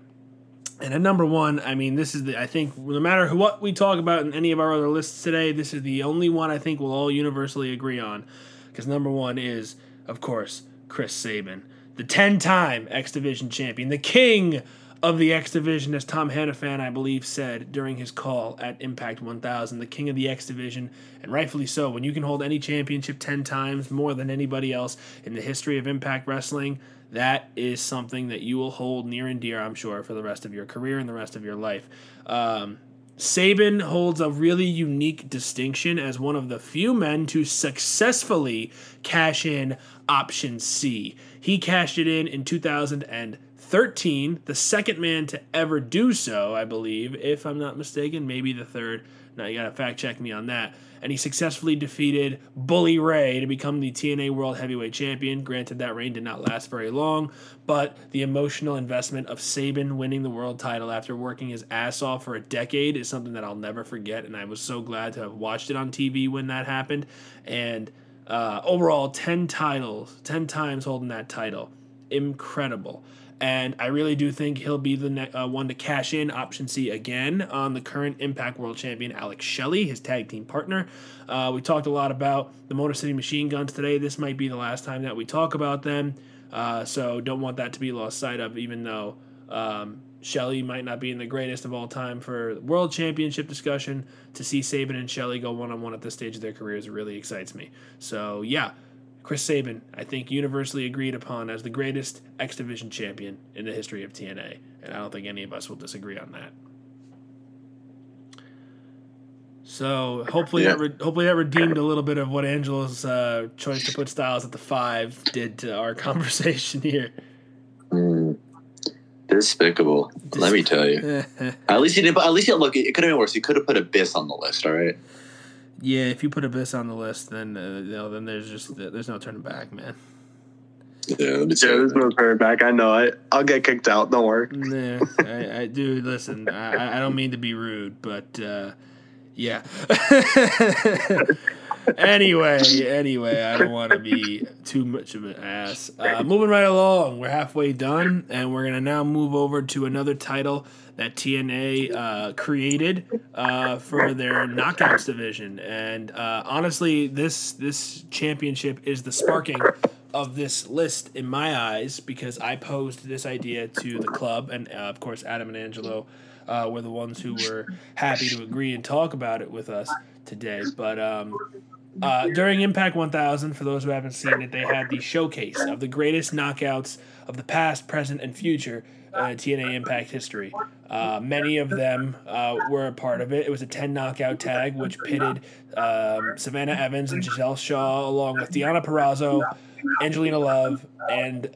And at number one, I mean, this is the, I think, no matter what we talk about in any of our other lists today, this is the only one I think we'll all universally agree on, because number one is, of course, Chris Sabin, the ten-time X Division champion, the king of the X Division, as Tom Hannafan, I believe, said during his call at Impact one thousand, the king of the X Division, and rightfully so. When you can hold any championship ten times more than anybody else in the history of Impact Wrestling, that is something that you will hold near and dear, I'm sure, for the rest of your career and the rest of your life. Um, Sabin holds a really unique distinction as one of the few men to successfully cash in Option C. He cashed it in in two thousand thirteen, the second man to ever do so, I believe, if I'm not mistaken, maybe the third. Now you gotta fact check me on that. And he successfully defeated Bully Ray to become the T N A World Heavyweight Champion. Granted, that reign did not last very long, but the emotional investment of Sabin winning the world title after working his ass off for a decade is something that I'll never forget, and I was so glad to have watched it on T V when that happened. And uh, overall, ten titles, ten times holding that title. Incredible. And I really do think he'll be the ne- uh, one to cash in Option C again on the current Impact World Champion, Alex Shelley, his tag team partner. Uh, we talked a lot about the Motor City Machine Guns today. This might be the last time that we talk about them. Uh, so don't want that to be lost sight of, even though um, Shelley might not be in the greatest of all time for World Championship discussion. To see Sabin and Shelley go one-on-one at this stage of their careers really excites me. So, yeah. Chris Sabin, I think, universally agreed upon as the greatest X Division champion in the history of T N A, and I don't think any of us will disagree on that. So hopefully, yeah. that re- hopefully that redeemed a little bit of what Angelo's uh, choice to put Styles at the five did to our conversation here. Mm, despicable, Desp- let me tell you. At least he didn't. At least he didn't look. It could have been worse. He could have put Abyss on the list. All right. Yeah, if you put Abyss on the list, then uh, you know, then there's just there's no turning back, man. Yeah, there's no turning back. I know it. I'll get kicked out. Don't worry. Yeah, I, I do. Listen, I, I don't mean to be rude, but uh, yeah. anyway, anyway, I don't want to be too much of an ass. Uh, moving right along, we're halfway done, and we're gonna now move over to another title that T N A uh, created uh, for their Knockouts division. And uh, honestly, this this championship is the sparking of this list in my eyes, because I posed this idea to the club. And, uh, of course, Adam and Angelo uh, were the ones who were happy to agree and talk about it with us today. But um, uh, during Impact one thousand, for those who haven't seen it, they had the showcase of the greatest knockouts of the past, present, and future Uh, T N A Impact history. Uh, many of them uh, were a part of it. It was a ten-knockout tag, which pitted um, Savannah Evans and Giselle Shaw along with Deonna Purrazzo, Angelina Love, and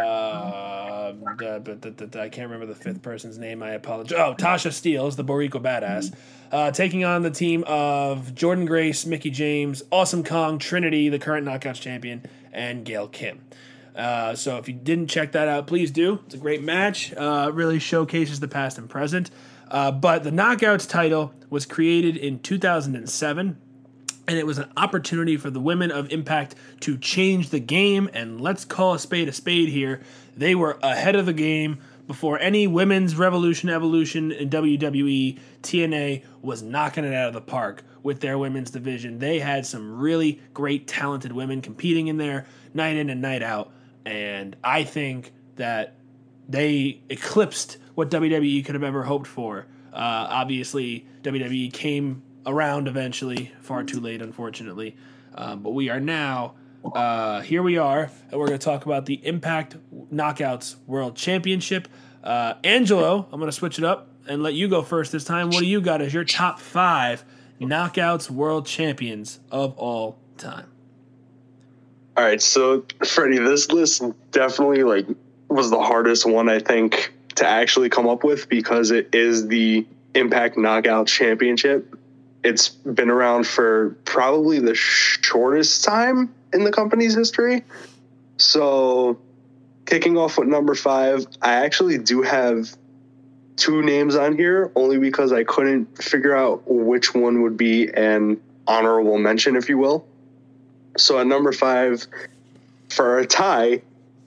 Uh, the, the, the, the, I can't remember the fifth person's name. I apologize. Oh, Tasha Steelz, the Boricua Badass, uh, taking on the team of Jordynne Grace, Mickie James, Awesome Kong, Trinity, the current Knockouts champion, and Gail Kim. Uh, so if you didn't check that out, please do. It's a great match. Uh, really showcases the past and present. Uh, but the Knockouts title was created in two thousand seven, and it was an opportunity for the women of Impact to change the game, and let's call a spade a spade here. They were ahead of the game before any women's revolution evolution in W W E. T N A was knocking it out of the park with their women's division. They had some really great, talented women competing in there night in and night out, and I think that they eclipsed what W W E could have ever hoped for. Uh, obviously, W W E came around eventually, far too late, unfortunately. Um, but we are now, uh, here we are, and we're going to talk about the Impact Knockouts World Championship. Uh, Angelo, I'm going to switch it up and let you go first this time. What do you got as your top five Knockouts World Champions of all time? All right, so, Freddie, this list definitely, like, was the hardest one, I think, to actually come up with, because it is the Impact Knockout Championship. It's been around for probably the shortest time in the company's history. So kicking off with number five, I actually do have two names on here only because I couldn't figure out which one would be an honorable mention, if you will. So at number five for a tie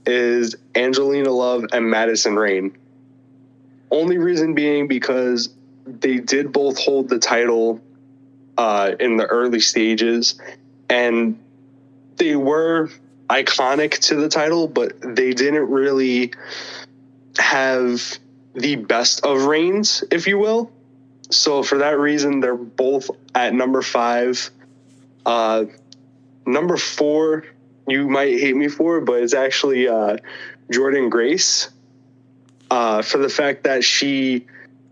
is Angelina Love and Madison Rayne. Only reason being because they did both hold the title uh, in the early stages, and they were iconic to the title, but they didn't really have the best of reigns, if you will. So for that reason, they're both at number five. Uh, number four, you might hate me for, but it's actually uh, Jordynne Grace. Uh, for the fact that she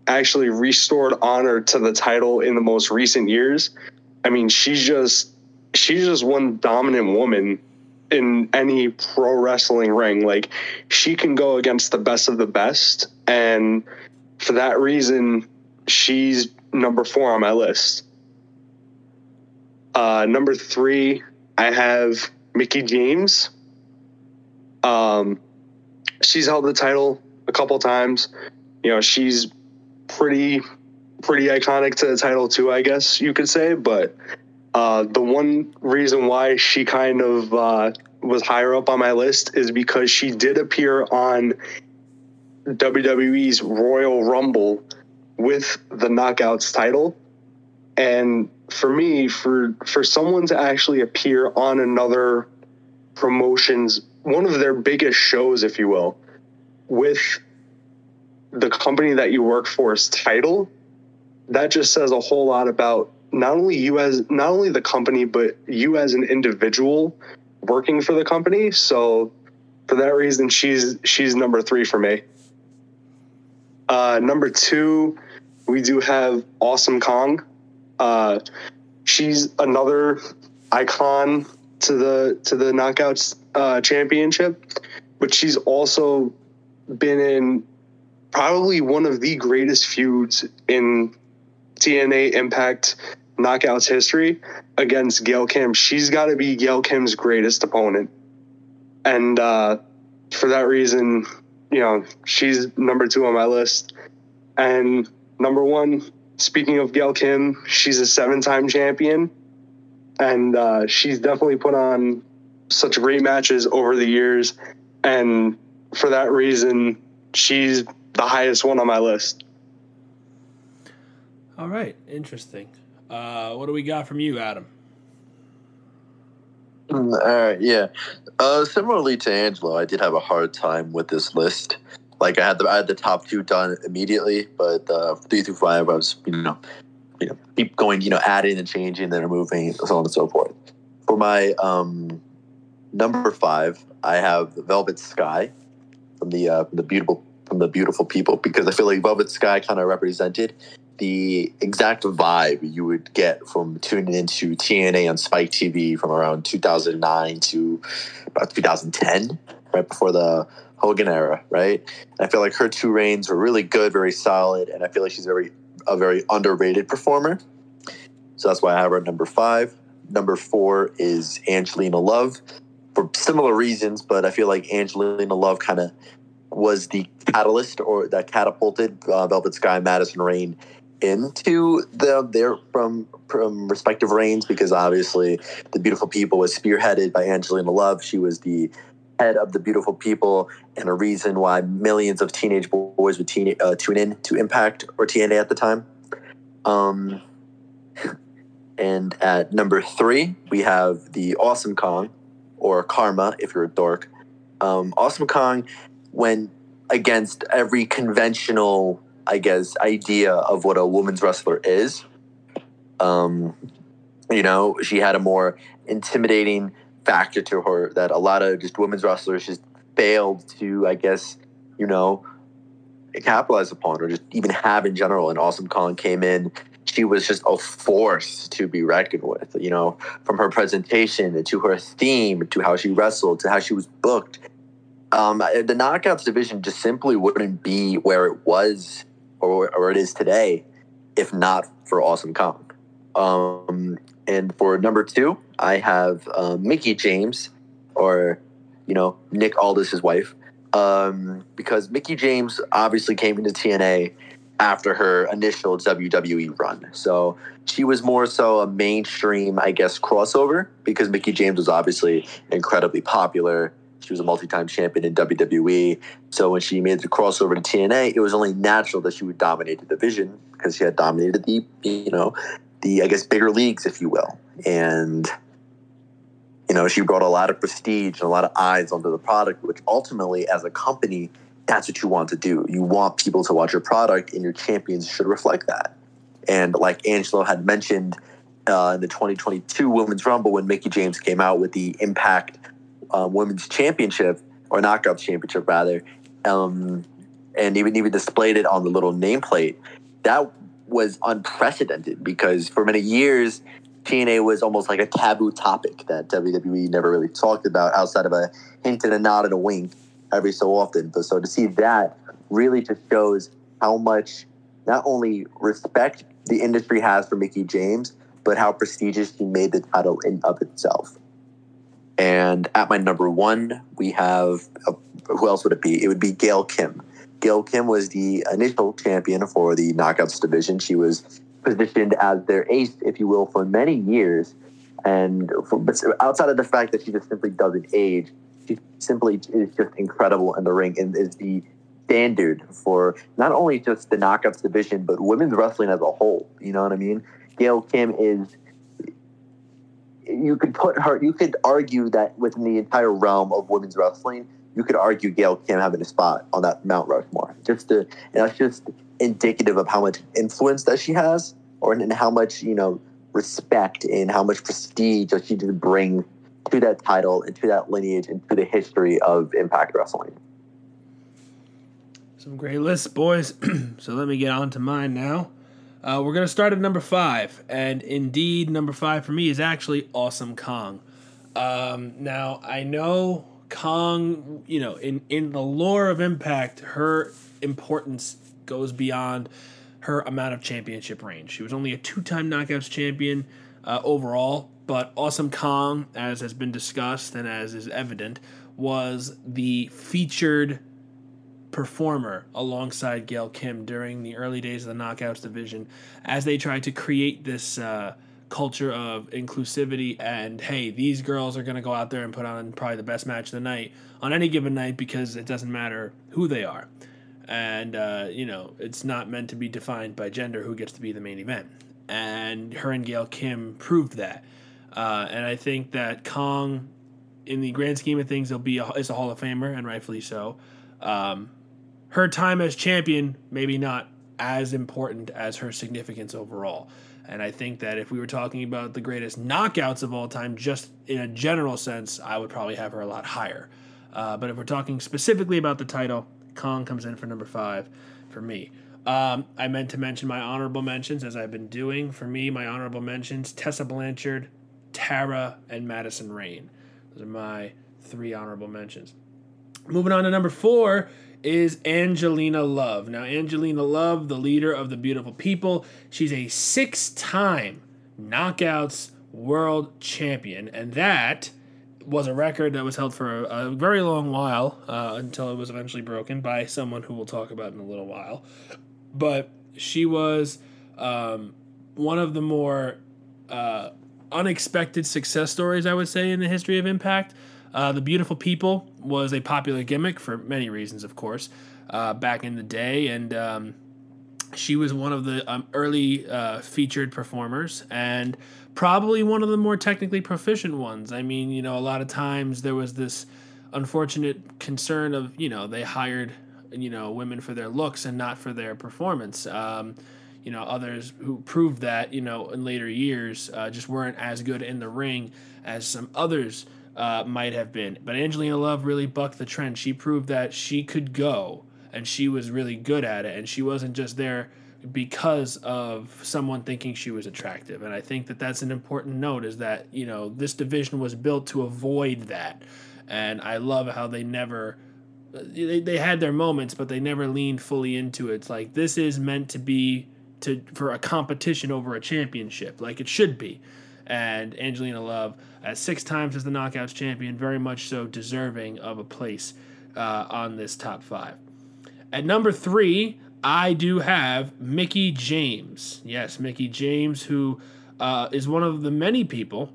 actually restored honor to the title in the most recent years. I mean, she's just she's just one dominant woman in any pro wrestling ring. Like, she can go against the best of the best, and for that reason, she's number four on my list. Uh, number three, I have Mickie James. Um, she's held the title a couple times. You know, she's pretty pretty iconic to the title too, I guess you could say, but uh the one reason why she kind of uh was higher up on my list is because she did appear on W W E's Royal Rumble with the Knockouts title, and for me, for for someone to actually appear on another promotion's one of their biggest shows, if you will, with the company that you work for's title, that just says a whole lot about not only you as not only the company, but you as an individual working for the company. So for that reason, she's she's number three for me. Uh, number two, we do have Awesome Kong. Uh, she's another icon to the to the Knockouts uh, championship, but she's also been in probably one of the greatest feuds in T N A Impact Knockouts history against Gail Kim. She's got to be Gail Kim's greatest opponent. And uh, for that reason, you know, she's number two on my list. And number one, speaking of Gail Kim, she's a seven-time champion. And uh, she's definitely put on such great matches over the years. And for that reason, she's the highest one on my list. All right, interesting. Uh, what do we got from you, Adam? All right, yeah. Uh, similarly to Angelo, I did have a hard time with this list. Like, I had the I had the top two done immediately, but uh, three through five, I was you know, you know, keep going, you know, adding and changing, then removing, so on and so forth. For my um, number five, I have Velvet Sky from the uh, from the beautiful. From the Beautiful People, because I feel like Velvet Sky kind of represented the exact vibe you would get from tuning into T N A on Spike T V from around two thousand nine to about two thousand ten, right before the Hogan era, right? And I feel like her two reigns were really good, very solid, and I feel like she's very a very underrated performer. So that's why I have her at number five. Number four is Angelina Love for similar reasons, but I feel like Angelina Love kind of was the catalyst or that catapulted uh, Velvet Sky, Madison Rayne into the their from from respective reigns, because obviously the Beautiful People was spearheaded by Angelina Love. She was the head of the Beautiful People and a reason why millions of teenage boys would teen, uh, tune in to Impact or T N A at the time. Um, and at number three, we have the Awesome Kong, or Karma if you're a dork. Um, Awesome Kong went against every conventional, I guess, idea of what a woman's wrestler is. Um, you know, she had a more intimidating factor to her that a lot of just women's wrestlers just failed to, I guess, you know, capitalize upon or just even have in general. And Awesome Kong came in. She was just a force to be reckoned with, you know, from her presentation to her theme to how she wrestled to how she was booked. Um, the Knockouts division just simply wouldn't be where it was or, or it is today if not for Awesome Kong. Um, and for number two, I have uh, Mickie James, or, you know, Nick Aldis' wife, um, because Mickie James obviously came into T N A after her initial W W E run. So she was more so a mainstream, I guess, crossover, because Mickie James was obviously incredibly popular. She was a multi-time champion in W W E. So when she made the crossover to T N A, it was only natural that she would dominate the division because she had dominated the, you know, the, I guess, bigger leagues, if you will. And, you know, she brought a lot of prestige and a lot of eyes onto the product, which ultimately, as a company, that's what you want to do. You want people to watch your product, and your champions should reflect that. And like Angelo had mentioned uh, in the twenty twenty-two Women's Rumble, when Mickie James came out with the Impact Um, Women's Championship, or Knockout Championship rather, um, and even even displayed it on the little nameplate, that was unprecedented, because for many years T N A was almost like a taboo topic that W W E never really talked about outside of a hint and a nod and a wink every so often. But so to see that really just shows how much not only respect the industry has for Mickie James, but how prestigious she made the title in of itself. And at my number one, we have, uh, who else would it be? It would be Gail Kim. Gail Kim was the initial champion for the Knockouts division. She was positioned as their ace, if you will, for many years. And for, but outside of the fact that she just simply doesn't age, she simply is just incredible in the ring and is the standard for not only just the Knockouts division, but women's wrestling as a whole. You know what I mean? Gail Kim is... You could put her, you could argue that within the entire realm of women's wrestling, you could argue Gail Kim having a spot on that Mount Rushmore. Just to, and that's just indicative of how much influence that she has, or and how much, you know, respect and how much prestige that she did bring to that title and to that lineage and to the history of Impact Wrestling. Some great lists, boys. So let me get on to mine now. Uh, we're going to start at number five, and indeed, number five for me is actually Awesome Kong. Um, now, I know Kong, you know, in, in the lore of Impact, her importance goes beyond her amount of championship reign. She was only a two-time Knockouts champion uh, overall, but Awesome Kong, as has been discussed and as is evident, was the featured performer alongside Gail Kim during the early days of the Knockouts division as they tried to create this uh, culture of inclusivity and, hey, these girls are going to go out there and put on probably the best match of the night on any given night because it doesn't matter who they are. And, uh, you know, it's not meant to be defined by gender who gets to be the main event. And her and Gail Kim proved that. Uh, and I think that Kong, in the grand scheme of things, will be a, is a Hall of Famer, and rightfully so. Um, Her time as champion, maybe not as important as her significance overall. And I think that if we were talking about the greatest knockouts of all time, just in a general sense, I would probably have her a lot higher. Uh, but if we're talking specifically about the title, Kong comes in for number five for me. Um, I meant to mention my honorable mentions, as I've been doing. For me, my honorable mentions, Tessa Blanchard, Tara, and Madison Rayne. Those are my three honorable mentions. Moving on to number four is Angelina Love. Now, Angelina Love, the leader of the Beautiful People, she's a six-time Knockouts World Champion, and that was a record that was held for a, a very long while uh, until it was eventually broken by someone who we'll talk about in a little while. But she was um, one of the more uh, unexpected success stories, I would say, in the history of Impact. Uh, the Beautiful People was a popular gimmick for many reasons, of course, uh, back in the day. And um, she was one of the um, early uh, featured performers and probably one of the more technically proficient ones. I mean, you know, a lot of times there was this unfortunate concern of, you know, they hired, you know, women for their looks and not for their performance. Um, you know, others who proved that, you know, in later years uh, just weren't as good in the ring as some others Uh, might have been. But Angelina Love really bucked the trend. She proved that she could go, and she was really good at it, and she wasn't just there because of someone thinking she was attractive. And I think that that's an important note, is that, you know, this division was built to avoid that. And I love how they never they, they had their moments, but they never leaned fully into it. It's like, this is meant to be to for a competition over a championship, like it should be. And Angelina Love, at six times as the Knockouts champion, very much so deserving of a place uh, on this top five. At number three, I do have Mickie James. Yes, Mickie James, who uh, is one of the many people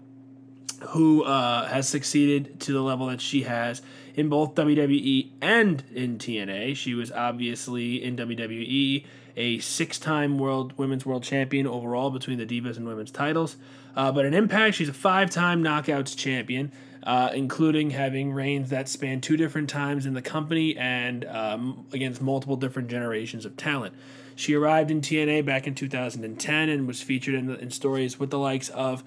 who uh, has succeeded to the level that she has in both W W E and in T N A. She was obviously in W W E a six-time world women's world champion overall between the Divas and women's titles. Uh, but in Impact, she's a five-time Knockouts champion, uh, including having reigns that span two different times in the company and um, against multiple different generations of talent. She arrived in T N A back in two thousand ten and was featured in, the, in stories with the likes of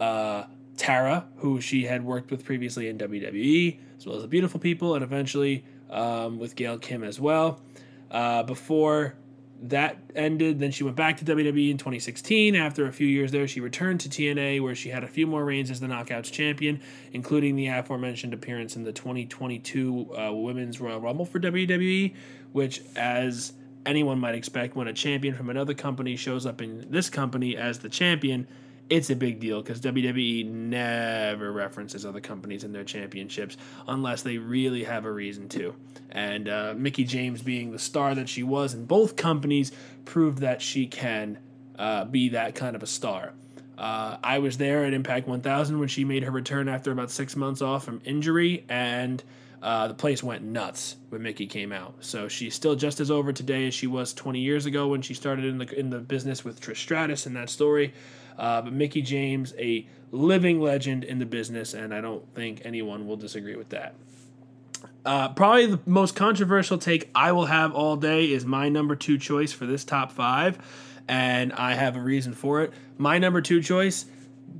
uh, Tara, who she had worked with previously in W W E, as well as the Beautiful People, and eventually um, with Gail Kim as well. Uh, before that ended, then she went back to W W E in twenty sixteen. After a few years there, she returned to T N A, where she had a few more reigns as the Knockouts champion, including the aforementioned appearance in the twenty twenty-two uh, Women's Royal Rumble for W W E, which, as anyone might expect, when a champion from another company shows up in this company as the champion, it's a big deal, because W W E never references other companies in their championships unless they really have a reason to. And uh, Mickie James, being the star that she was in both companies, proved that she can uh, be that kind of a star. Uh, I was there at Impact one thousand when she made her return after about six months off from injury, and uh, the place went nuts when Mickie came out. So she's still just as over today as she was twenty years ago when she started in the in the business with Trish Stratus in that story. Uh, but Mickie James, a living legend in the business, and I don't think anyone will disagree with that. Uh, probably the most controversial take I will have all day is my number two choice for this top five, and I have a reason for it. My number two choice,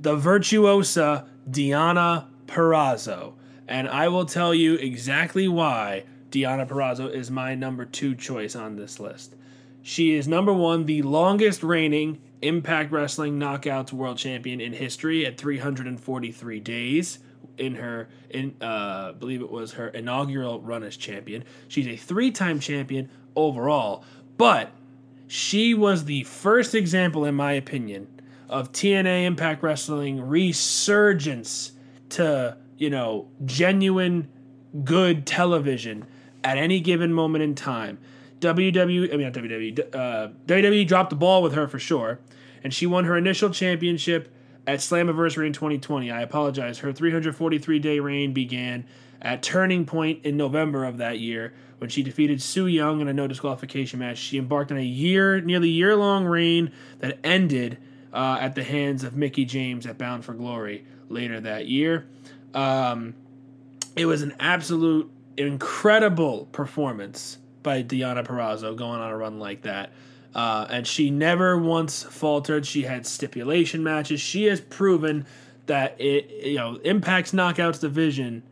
the virtuosa Deonna Purrazzo. And I will tell you exactly why Deonna Purrazzo is my number two choice on this list. She is, number one, the longest reigning Impact Wrestling Knockouts World Champion in history at three hundred forty-three days in her, in uh, I believe it was her inaugural run as champion. She's a three-time champion overall, but she was the first example, in my opinion, of T N A Impact Wrestling resurgence to, you know, genuine good television at any given moment in time. W W E, I mean not W W E, uh, W W E dropped the ball with her for sure, and she won her initial championship at Slammiversary in twenty twenty. I apologize. Her three hundred forty-three day reign began at Turning Point in November of that year when she defeated Su Yung in a no disqualification match. She embarked on a year, nearly year-long reign that ended uh, at the hands of Mickie James at Bound for Glory later that year. Um, it was an absolute incredible performance by Deonna Purrazzo, going on a run like that. Uh, and she never once faltered. She had stipulation matches. She has proven that it, you know, Impact's Knockouts division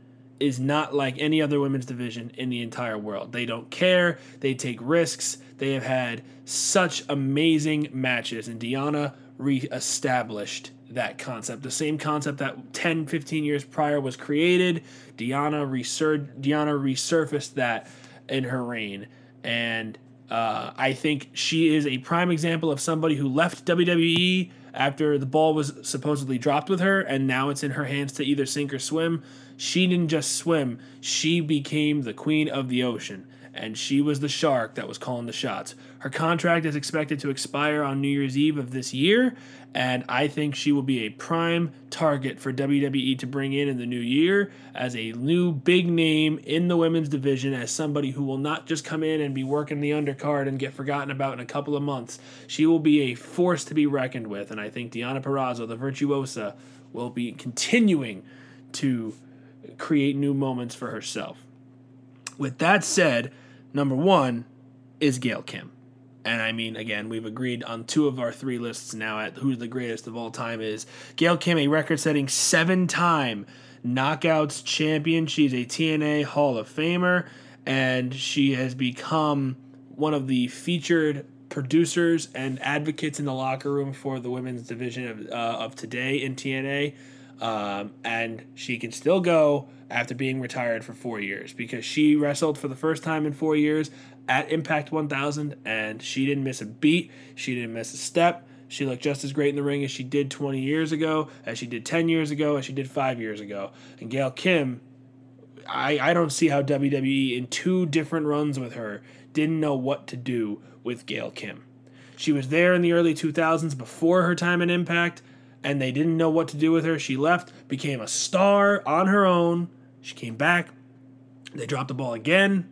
is not like any other women's division in the entire world. They don't care. They take risks. They have had such amazing matches, and Deonna reestablished that concept. The same concept that ten, fifteen years prior was created. Deanna, resur- Deanna resurfaced that in her reign. And uh, I think she is a prime example of somebody who left W W E after the ball was supposedly dropped with her, and now it's in her hands to either sink or swim. She didn't just swim. She became the queen of the ocean, and she was the shark that was calling the shots. Her contract is expected to expire on New Year's Eve of this year, and I think she will be a prime target for W W E to bring in in the new year as a new big name in the women's division, as somebody who will not just come in and be working the undercard and get forgotten about in a couple of months. She will be a force to be reckoned with, and I think Deonna Purrazzo, the Virtuosa, will be continuing to create new moments for herself. With that said, number one is Gail Kim. And I mean, again, we've agreed on two of our three lists now at who's the greatest of all time is Gail Kim, a record-setting seven-time Knockouts champion. She's a T N A Hall of Famer, and she has become one of the featured producers and advocates in the locker room for the women's division of, uh, of today in T N A. Um, and she can still go after being retired for four years because she wrestled for the first time in four years at Impact one thousand, and she didn't miss a beat. She didn't miss a step. She looked just as great in the ring as she did twenty years ago, as she did ten years ago, as she did five years ago. And Gail Kim, I, I don't see how W W E in two different runs with her didn't know what to do with Gail Kim. She was there in the early two thousands before her time in Impact, and they didn't know what to do with her. She left, became a star on her own. She came back. They dropped the ball again.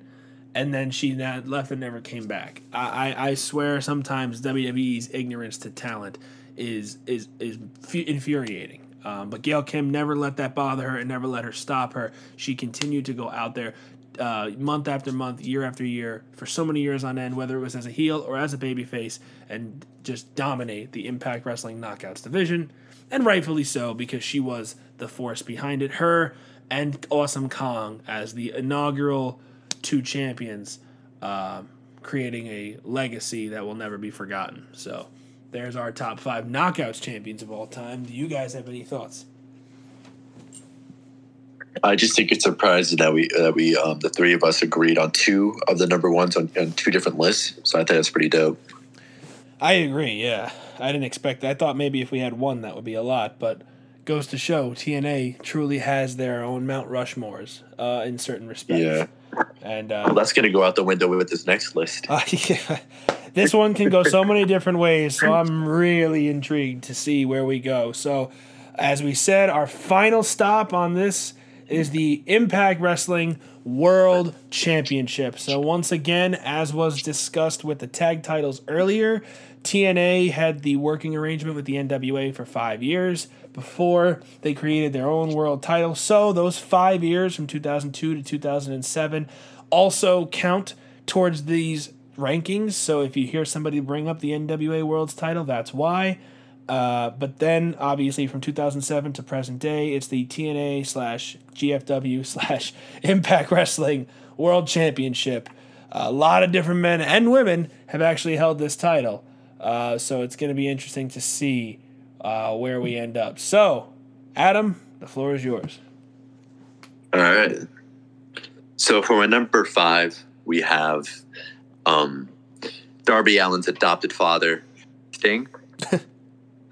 And then she left and never came back. I, I, I swear sometimes W W E's ignorance to talent is is, is fu- infuriating. Um, but Gail Kim never let that bother her and never let her stop her. She continued to go out there uh, month after month, year after year, for so many years on end, whether it was as a heel or as a babyface, and just dominate the Impact Wrestling Knockouts division. And rightfully so, because she was the force behind it. Her and Awesome Kong as the inaugural two champions, uh, creating a legacy that will never be forgotten. So there's our top five Knockouts champions of all time. Do you guys have any thoughts? I just think it's surprising that we that we um, the three of us agreed on two of the number ones on, on two different lists. So I think that's pretty dope. I agree, yeah. I didn't expect that. I thought maybe if we had one, that would be a lot, but goes to show T N A truly has their own Mount Rushmores uh, in certain respects. Yeah. And uh, well, that's going to go out the window with this next list. Uh, yeah. This one can go so many different ways, so I'm really intrigued to see where we go. So, as we said, our final stop on this is the Impact Wrestling World Championship. So once again, as was discussed with the tag titles earlier, T N A had the working arrangement with the N W A for five years before they created their own world title. So those five years from two thousand two to two thousand seven also count towards these rankings. So if you hear somebody bring up the N W A World's title, that's why. Uh, but then, obviously, from two thousand seven to present day, it's the T N A slash G F W slash Impact Wrestling World Championship. Uh, a lot of different men and women have actually held this title. Uh, so it's going to be interesting to see uh, where we end up. So, Adam, the floor is yours. All right. So for my number five, we have um, Darby Allin's adopted father, Sting.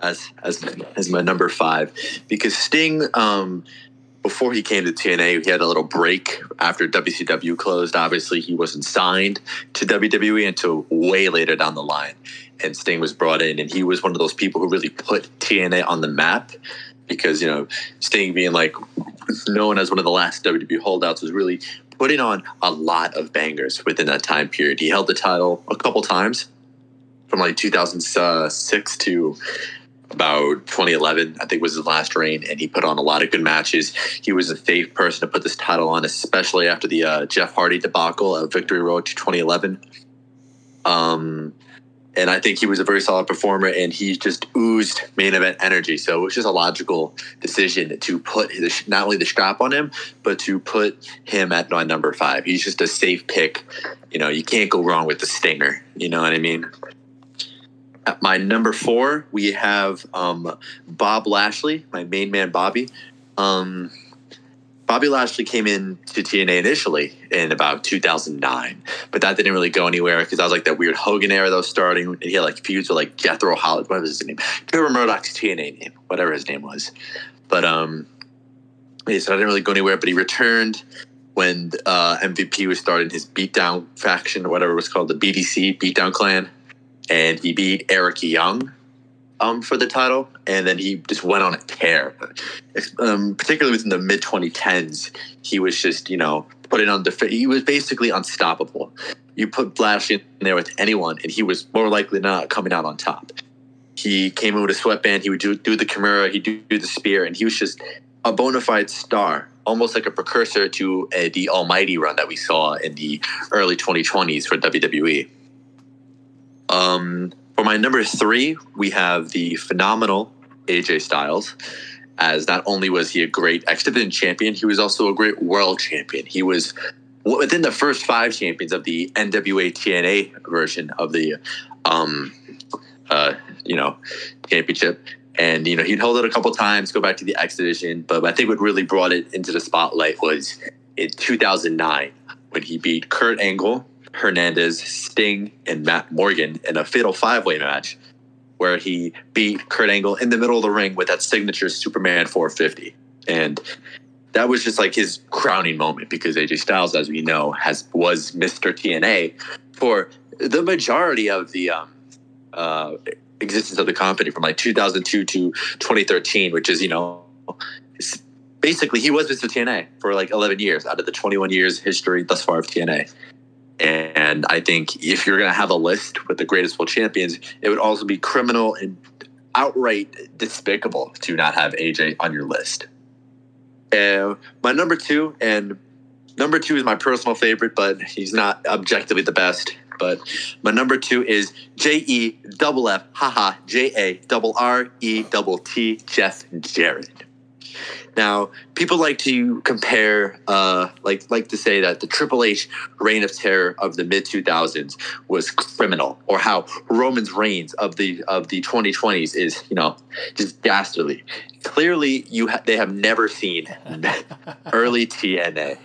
As as as my number five, because Sting, um, before he came to T N A, he had a little break after W C W closed. Obviously, he wasn't signed to W W E until way later down the line, and Sting was brought in, and he was one of those people who really put T N A on the map. Because, you know, Sting being like known as one of the last W W E holdouts was really putting on a lot of bangers within that time period. He held the title a couple times, from like two thousand six to about twenty eleven, I think was his last reign, and he put on a lot of good matches. He was a safe person to put this title on, especially after the uh, Jeff Hardy debacle of Victory Road to twenty eleven. Um, and I think he was a very solid performer, and he just oozed main event energy. So it was just a logical decision to put his, not only the strap on him, but to put him at my number five. He's just a safe pick. You know, you can't go wrong with the Stinger. You know what I mean? At my number four, we have um, Bob Lashley, my main man, Bobby. Um, Bobby Lashley came in to T N A initially in about two thousand nine, but that didn't really go anywhere because that was like that weird Hogan era that was starting. And he had like feuds with like Jethro Hollis, what was his name? Trevor Murdoch's T N A name, whatever his name was. But um, he said I didn't really go anywhere, but he returned when uh, M V P was starting his beatdown faction or whatever it was called, the B D C, Beatdown Clan. And he beat Eric Young um, for the title. And then he just went on a tear. Um, particularly within the mid twenty tens, he was just, you know, putting on the... He was basically unstoppable. You put Lashley in there with anyone, and he was more likely not coming out on top. He came in with a sweatband. He would do, do the Kimura. He'd do, do the spear. And he was just a bona fide star, almost like a precursor to uh, the Almighty run that we saw in the early twenty twenties for W W E. Um, for my number three, we have the phenomenal A J Styles, as not only was he a great X-Division champion, he was also a great world champion. He was within the first five champions of the N W A T N A version of the, um, uh, you know, championship. And, you know, he'd hold it a couple times, go back to the X-Division. But I think what really brought it into the spotlight was in two thousand nine when he beat Kurt Angle, Hernandez, Sting, and Matt Morgan in a fatal five-way match where he beat Kurt Angle in the middle of the ring with that signature Superman four fifty. And that was just like his crowning moment because A J Styles, as we know, has was Mister T N A for the majority of the um, uh, existence of the company from like two thousand two to twenty thirteen, which is, you know, basically he was Mister T N A for like eleven years out of the twenty-one years history thus far of T N A. And I think if you're going to have a list with the greatest world champions, it would also be criminal and outright despicable to not have A J on your list. Uh, my number two, and number two is my personal favorite, but he's not objectively the best. But my number two is J E double F, haha, J A double R E double T, Jeff Jarrett. Now, people like to compare, uh, like like to say that the Triple H reign of terror of the mid two thousands was criminal, or how Roman's reigns of the of the twenty twenties is, you know, just dastardly. Clearly, you ha- they have never seen early T N A.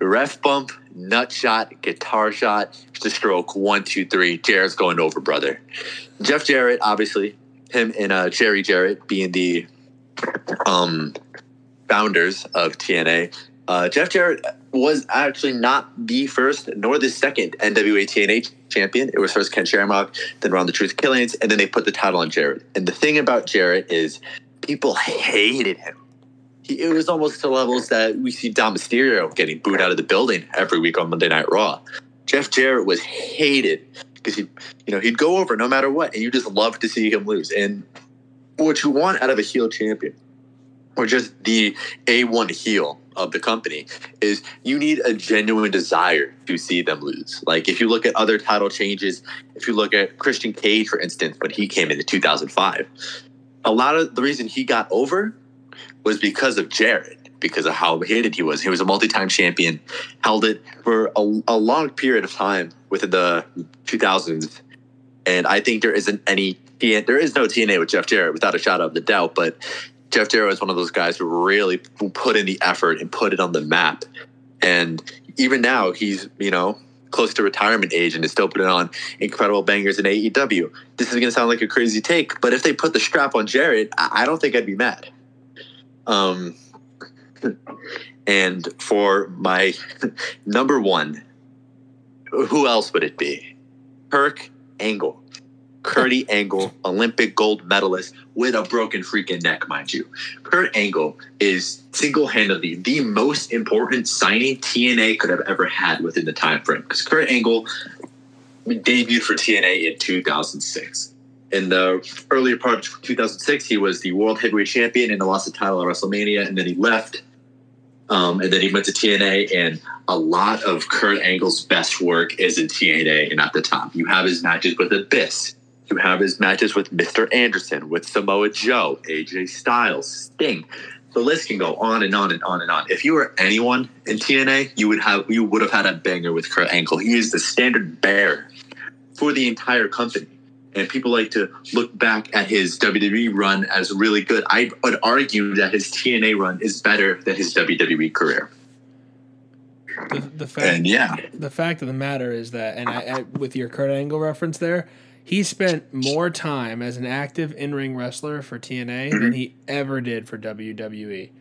Ref bump, nut shot, guitar shot, the stroke, one, two, three, Jarrett's going over, brother. Jeff Jarrett, obviously, him and uh, Jerry Jarrett being the... Um, founders of T N A, uh, Jeff Jarrett was actually not the first nor the second N W A T N A champion. It was first Ken Shamrock, then Ron the Truth Killings, and then they put the title on Jarrett. And the thing about Jarrett is people hated him. He, it was almost to levels that we see Dom Mysterio getting booed out of the building every week on Monday Night Raw. Jeff Jarrett was hated because he, you know, he'd go over no matter what, and you just love to see him lose. And what you want out of a heel champion, or just the A one heel of the company, is you need a genuine desire to see them lose. Like, if you look at other title changes, if you look at Christian Cage, for instance, when he came in in two thousand five, a lot of the reason he got over was because of Jarrett, because of how hated he was. He was a multi-time champion, held it for a, a long period of time within the two thousands, and I think there isn't any... He, there is no T N A with Jeff Jarrett without a shadow of the doubt, but Jeff Jarrett is one of those guys who really put in the effort and put it on the map. And even now, he's, you know, close to retirement age and is still putting on incredible bangers in A E W. This is going to sound like a crazy take, but if they put the strap on Jarrett, I don't think I'd be mad. Um, and for my number one, who else would it be? Kirk Angle. Kurtie Angle, Olympic gold medalist with a broken freaking neck, mind you. Kurt Angle is single-handedly the most important signing T N A could have ever had within the time frame. Because Kurt Angle debuted for T N A in two thousand six. In the earlier part of two thousand six, he was the World Heavyweight Champion and lost the title at WrestleMania, and then he left. Um, and then he went to T N A, and a lot of Kurt Angle's best work is in T N A and at the top. You have his matches with Abyss. You have his matches with Mister Anderson, with Samoa Joe, A J Styles, Sting. The list can go on and on and on and on. If you were anyone in T N A, you would have you would have had a banger with Kurt Angle. He is the standard bearer for the entire company. And people like to look back at his W W E run as really good. I would argue that his T N A run is better than his W W E career. The, the fact, and yeah, the fact of the matter is that, and I, I, with your Kurt Angle reference there, he spent more time as an active in-ring wrestler for T N A mm-hmm. than he ever did for W W E.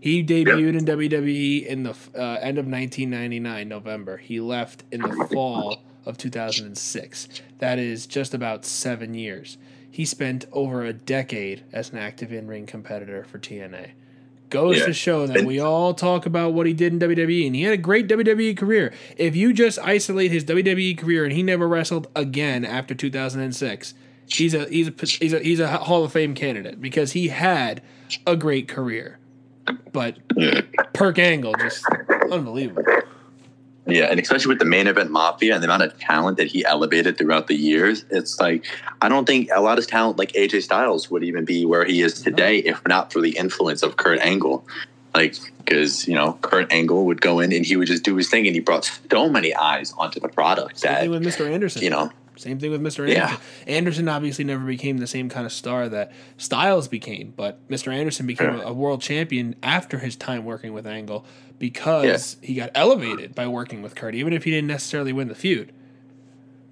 He debuted yep. in W W E in the uh, end of nineteen ninety-nine, November. He left in the fall of two thousand six. That is just about seven years. He spent over a decade as an active in-ring competitor for T N A. Goes yeah. to show that we all talk about what he did in W W E, and he had a great W W E career. If you just isolate his W W E career and he never wrestled again after two thousand six, he's a he's a he's a, he's a Hall of Fame candidate because he had a great career. But Perk Angle, just unbelievable. Yeah, and especially with the main event mafia and the amount of talent that he elevated throughout the years, it's like I don't think a lot of talent like A J Styles would even be where he is today if not for the influence of Kurt Angle. Like, because, you know, Kurt Angle would go in and he would just do his thing, and he brought so many eyes onto the product. Same that, thing with Mister Anderson. You know. Same thing with Mister Anderson. Yeah. Anderson obviously never became the same kind of star that Styles became, but Mister Anderson became yeah. a world champion after his time working with Angle because yeah. he got elevated by working with Kurt, even if he didn't necessarily win the feud.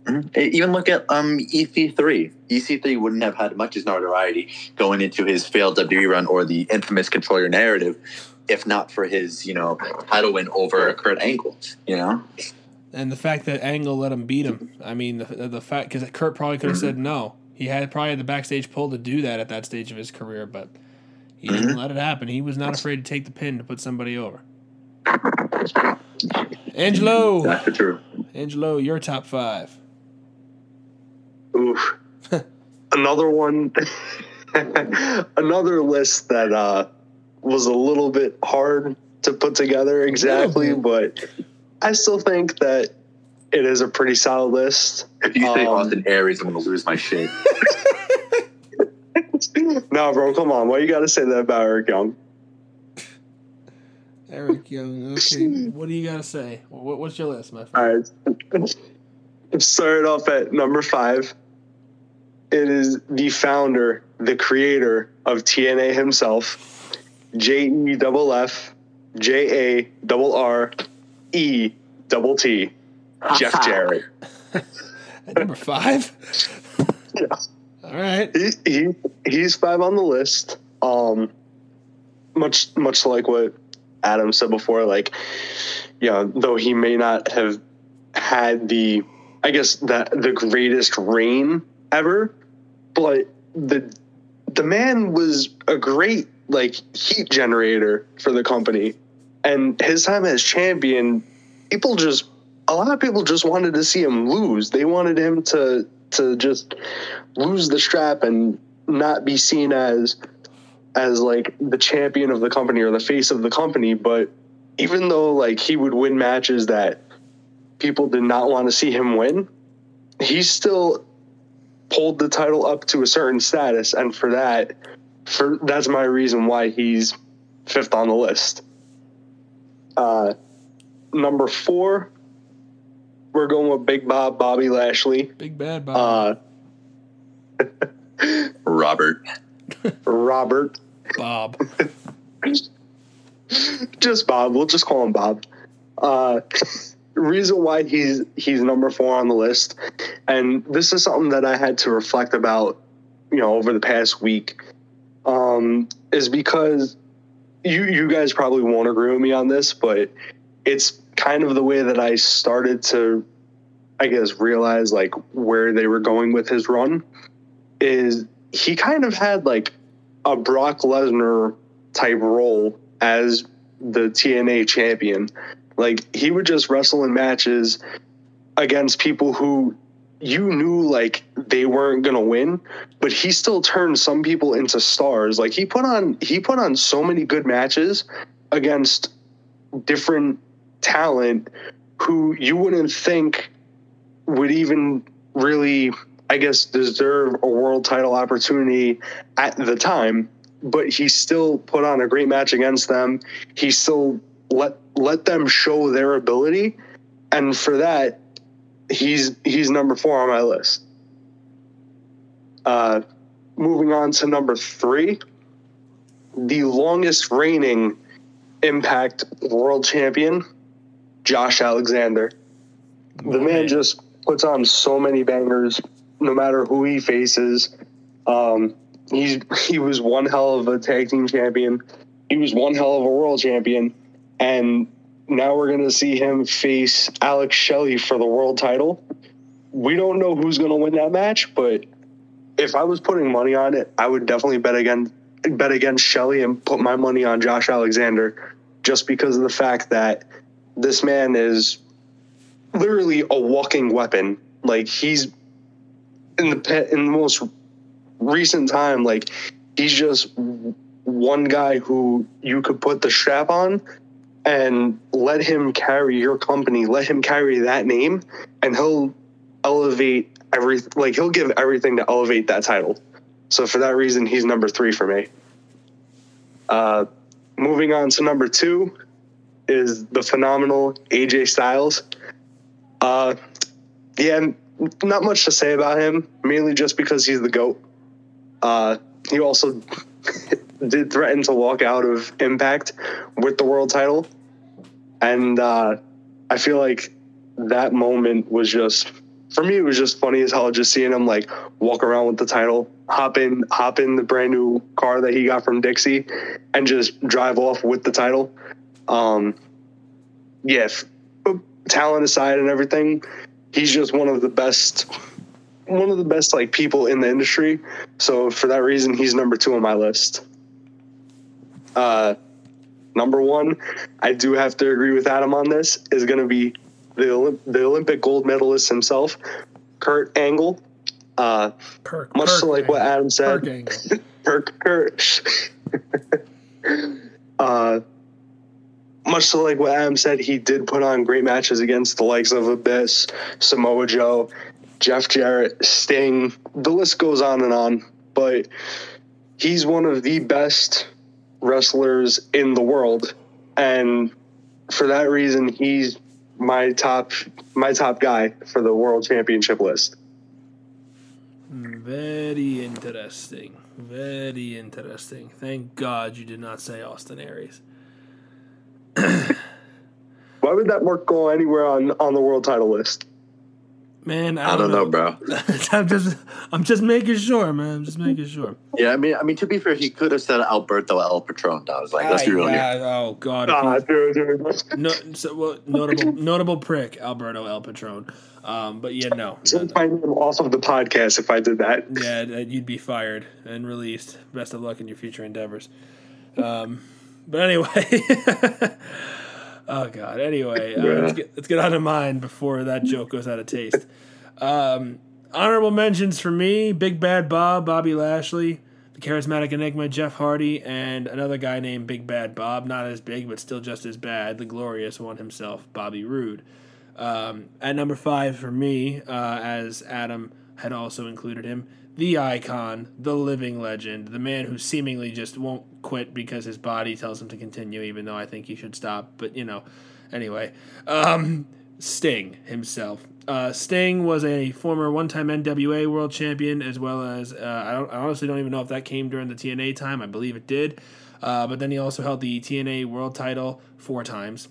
Mm-hmm. Even look at um, E C three. E C three wouldn't have had much as notoriety going into his failed W W E run or the infamous Control Your Narrative if not for his, you know, title win over Kurt Angle, you know? And the fact that Angle let him beat him, I mean, the the fact because Kurt probably could have mm-hmm. said no. He had probably had the backstage pull to do that at that stage of his career, but he mm-hmm. didn't let it happen. He was not afraid to take the pin to put somebody over. Angelo, that's the truth. Angelo, your top five. Oof, another one, another list that uh, was a little bit hard to put together exactly, but. I still think that it is a pretty solid list. If you um, say Austin Aries, I'm going to lose my shit. No, bro, come on. Why you got to say that about Eric Young? Eric Young, okay. What do you got to say? What, what's your list, my friend? All right. Started off at number five. It is the founder, the creator of T N A himself, J E double F, J A double R, E double T, Jeff Jarrett. At number five. Yeah. All right. He, he he's five on the list. Um, much much like what Adam said before, like, you know, though he may not have had the, I guess that the greatest reign ever, but the the man was a great like heat generator for the company. And his time as champion, people just, a lot of people just wanted to see him lose. They wanted him to to just lose the strap and not be seen as, as like the champion of the company or the face of the company. But even though like he would win matches that people did not want to see him win, he still pulled the title up to a certain status. And for that, for that's my reason why he's fifth on the list. Uh, number four, we're going with Big Bob, Bobby Lashley. Big Bad Bob. Uh, Robert. Robert. Bob. Just Bob. We'll just call him Bob. Uh, reason why he's he's number four on the list, and this is something that I had to reflect about, you know, over the past week, um, is because. You you guys probably won't agree with me on this, but it's kind of the way that I started to, I guess, realize, like, where they were going with his run is he kind of had, like, a Brock Lesnar-type role as the T N A champion. Like, he would just wrestle in matches against people who you knew, like, they weren't going to win, but he still turned some people into stars. Like, he put on he put on so many good matches against different talent who you wouldn't think would even really, I guess, deserve a world title opportunity at the time, but he still put on a great match against them. He still let let them show their ability, and for that, he's he's number four on my list. Uh, moving on to number three, the longest reigning Impact World Champion, Josh Alexander. The man just puts on so many bangers, no matter who he faces. Um, he, he was one hell of a tag team champion. He was one hell of a world champion. And now we're going to see him face Alex Shelley for the world title. We don't know who's going to win that match, but if I was putting money on it, I would definitely bet against, bet against Shelley and put my money on Josh Alexander, just because of the fact that this man is literally a walking weapon. Like, he's in the pet, in the most recent time, like, he's just one guy who you could put the strap on and let him carry your company, let him carry that name, and he'll elevate every, like, he'll give everything to elevate that title. So for that reason, he's number three for me. Uh, moving on to number two is the phenomenal A J Styles. Uh, yeah, not much to say about him, mainly just because he's the GOAT. Uh, he also did threaten to walk out of Impact with the world title. And uh, I feel like that moment was just, for me, it was just funny as hell, just seeing him, like, walk around with the title, hop in, hop in the brand new car that he got from Dixie, and just drive off with the title. Um, yeah, f- talent aside and everything, he's just one of the best, one of the best, like, people in the industry. So for that reason, he's number two on my list. Uh, number one, I do have to agree with Adam on this, is going to be the Olymp- the Olympic gold medalist himself, Kurt Angle. Uh, Kirk, much Kirk so like Angle. What Adam said. Kirk Angle. Kirk, Kirk. uh, much so like what Adam said, he did put on great matches against the likes of Abyss, Samoa Joe, Jeff Jarrett, Sting. The list goes on and on, but he's one of the best wrestlers in the world. And for that reason, he's my top my top guy for the world championship list. Very interesting. Very interesting. Thank God you did not say Austin Aries. Why would that mark go anywhere on, on the world title list? Man, I, I don't, don't know, know bro. I'm just I'm just making sure, man. I'm just making sure. Yeah, I mean, I mean, to be fair, he could have said Alberto El Patron. I was like, let's be real here. Oh God, nah, dude, dude. No, so, well, notable notable prick, Alberto El Patron. Um, but yeah, no. I'd find him off of the podcast if I did that. Yeah, you'd be fired and released. Best of luck in your future endeavors. Um, but anyway. Oh, God. Anyway, uh, yeah. let's, get, let's get out of mine before that joke goes out of taste. Um, honorable mentions for me, Big Bad Bob, Bobby Lashley, the Charismatic Enigma, Jeff Hardy, and another guy named Big Bad Bob, not as big but still just as bad, the glorious one himself, Bobby Roode. Um, at number five for me, uh, as Adam had also included him, the icon, the living legend, the man who seemingly just won't quit because his body tells him to continue, even though I think he should stop. But, you know, anyway, um, Sting himself. Uh, Sting was a former one-time N W A world champion, as well as uh, I, don't, I honestly don't even know if that came during the T N A time. I believe it did. Uh, but then he also held the T N A world title four times.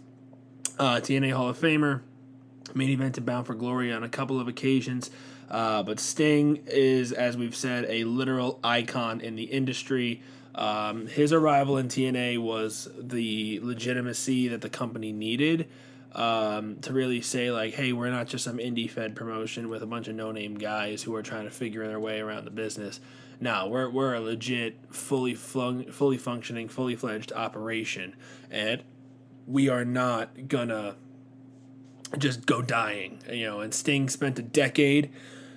Uh, T N A Hall of Famer, main evented Bound for Glory on a couple of occasions. Uh, but Sting is, as we've said, a literal icon in the industry. Um, his arrival in T N A was the legitimacy that the company needed um, to really say, like, hey, we're not just some indie-fed promotion with a bunch of no-name guys who are trying to figure their way around the business. No, we're we're a legit, fully flung, fully functioning, fully fledged operation, and we are not gonna just go dying, you know. And Sting spent a decade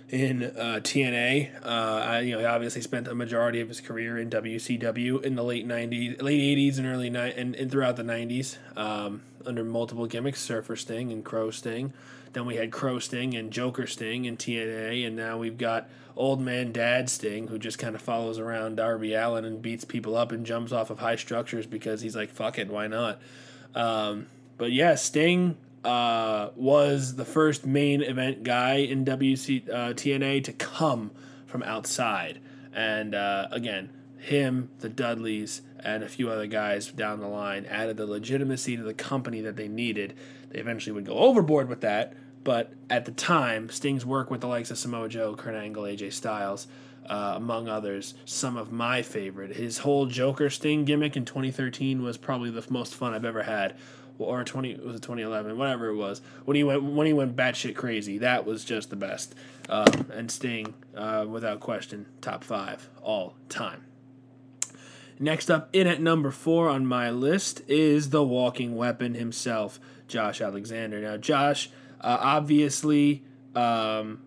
in uh, T N A. Uh, I, you know, he obviously spent a majority of his career in W C W in the late nineties, late eighties, and early ni- and, and throughout the nineties, um, under multiple gimmicks: Surfer Sting and Crow Sting. Then we had Crow Sting and Joker Sting in T N A, and now we've got Old Man Dad Sting, who just kind of follows around Darby Allin and beats people up and jumps off of high structures because he's like, "Fuck it, why not?" Um, but yeah, Sting. Uh, was the first main event guy in W C uh, T N A to come from outside. And uh, again, him, the Dudleys, and a few other guys down the line added the legitimacy to the company that they needed. They eventually would go overboard with that, but at the time, Sting's work with the likes of Samoa Joe, Kurt Angle, A J Styles, uh, among others, some of my favorite. His whole Joker Sting gimmick in twenty thirteen was probably the most fun I've ever had. Or twenty was it twenty eleven, whatever it was, when he went when he went batshit crazy. That was just the best. Um, and Sting, uh, without question, top five all time. Next up, in at number four on my list is the walking weapon himself, Josh Alexander. Now, Josh, uh, obviously um,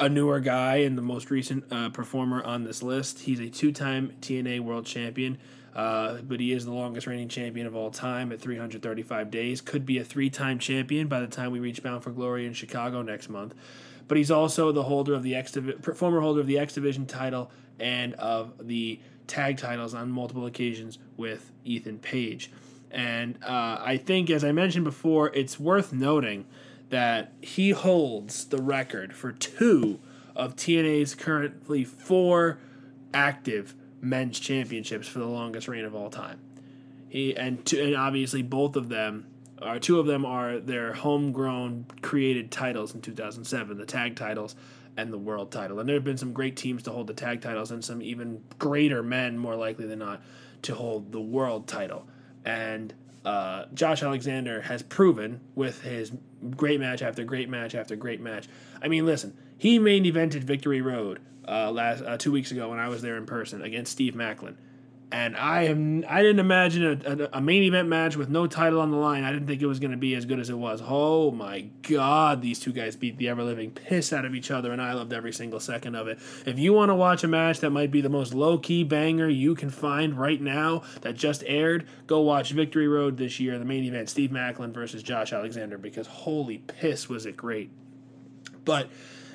a newer guy and the most recent uh, performer on this list. He's a two-time T N A World Champion. Uh, but he is the longest reigning champion of all time at three hundred thirty-five days. Could be a three-time champion by the time we reach Bound for Glory in Chicago next month. But he's also the holder of the X Div- former holder of the X Division title and of the tag titles on multiple occasions with Ethan Page. And uh, I think, as I mentioned before, it's worth noting that he holds the record for two of T N A's currently four active men's championships for the longest reign of all time. He and two, and obviously both of them are two of them are their homegrown created titles in two thousand seven, the tag titles and the world title. And there have been some great teams to hold the tag titles and some even greater men, more likely than not, to hold the world title. And uh, Josh Alexander has proven with his great match after great match after great match. I mean, listen, he main evented Victory Road Uh, last uh, two weeks ago when I was there in person against Steve Macklin, and I am I didn't imagine a, a, a main event match with no title on the line. I didn't think it was going to be as good as it was. Oh my God, these two guys beat the ever living piss out of each other, and I loved every single second of it. If you want to watch a match that might be the most low key banger you can find right now that just aired, go watch Victory Road this year, the main event, Steve Macklin versus Josh Alexander, because holy piss was it great. But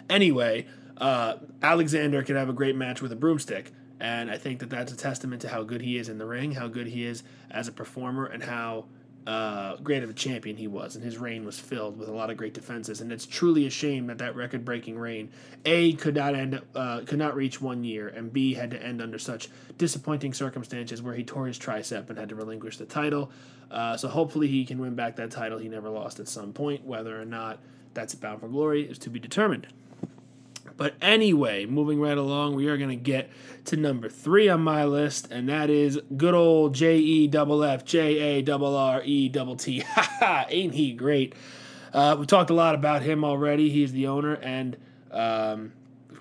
anyway, Uh, Alexander can have a great match with a broomstick, and I think that that's a testament to how good he is in the ring, how good he is as a performer, and how uh, great of a champion he was. And his reign was filled with a lot of great defenses, and it's truly a shame that that record-breaking reign A could not end, uh, could not reach one year, and B had to end under such disappointing circumstances where he tore his tricep and had to relinquish the title. Uh, so hopefully he can win back that title he never lost at some point. Whether or not that's Bound for Glory is to be determined. But anyway, moving right along, we are going to get to number three on my list, and that is good old J E F F J A R R E T T. Ha ha! Ain't he great? Uh, we talked a lot about him already. He's the owner and um,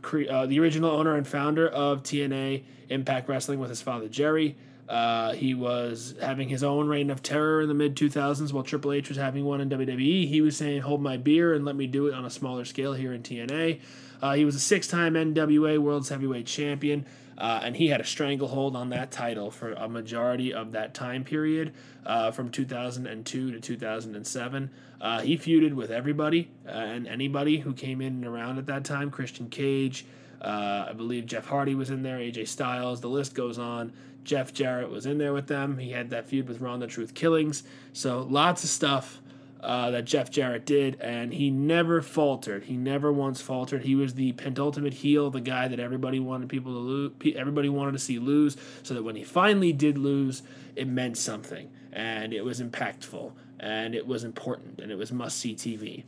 cre- uh, the original owner and founder of T N A Impact Wrestling with his father, Jerry. Uh, he was having his own reign of terror in the mid two thousands while Triple H was having one in W W E. He was saying, hold my beer and let me do it on a smaller scale here in T N A. Uh, he was a six-time N W A World's Heavyweight Champion, uh, and he had a stranglehold on that title for a majority of that time period, uh, from two thousand two to two thousand seven. Uh, he feuded with everybody uh, and anybody who came in and around at that time. Christian Cage, uh, I believe Jeff Hardy was in there, A J Styles, the list goes on. Jeff Jarrett was in there with them. He had that feud with Ron the Truth Killings. So lots of stuff uh, that Jeff Jarrett did, and he never faltered. He never once faltered. He was the penultimate heel, the guy that everybody wanted people to lose, everybody wanted to see lose, so that when he finally did lose, it meant something, and it was impactful, and it was important, and it was must-see T V.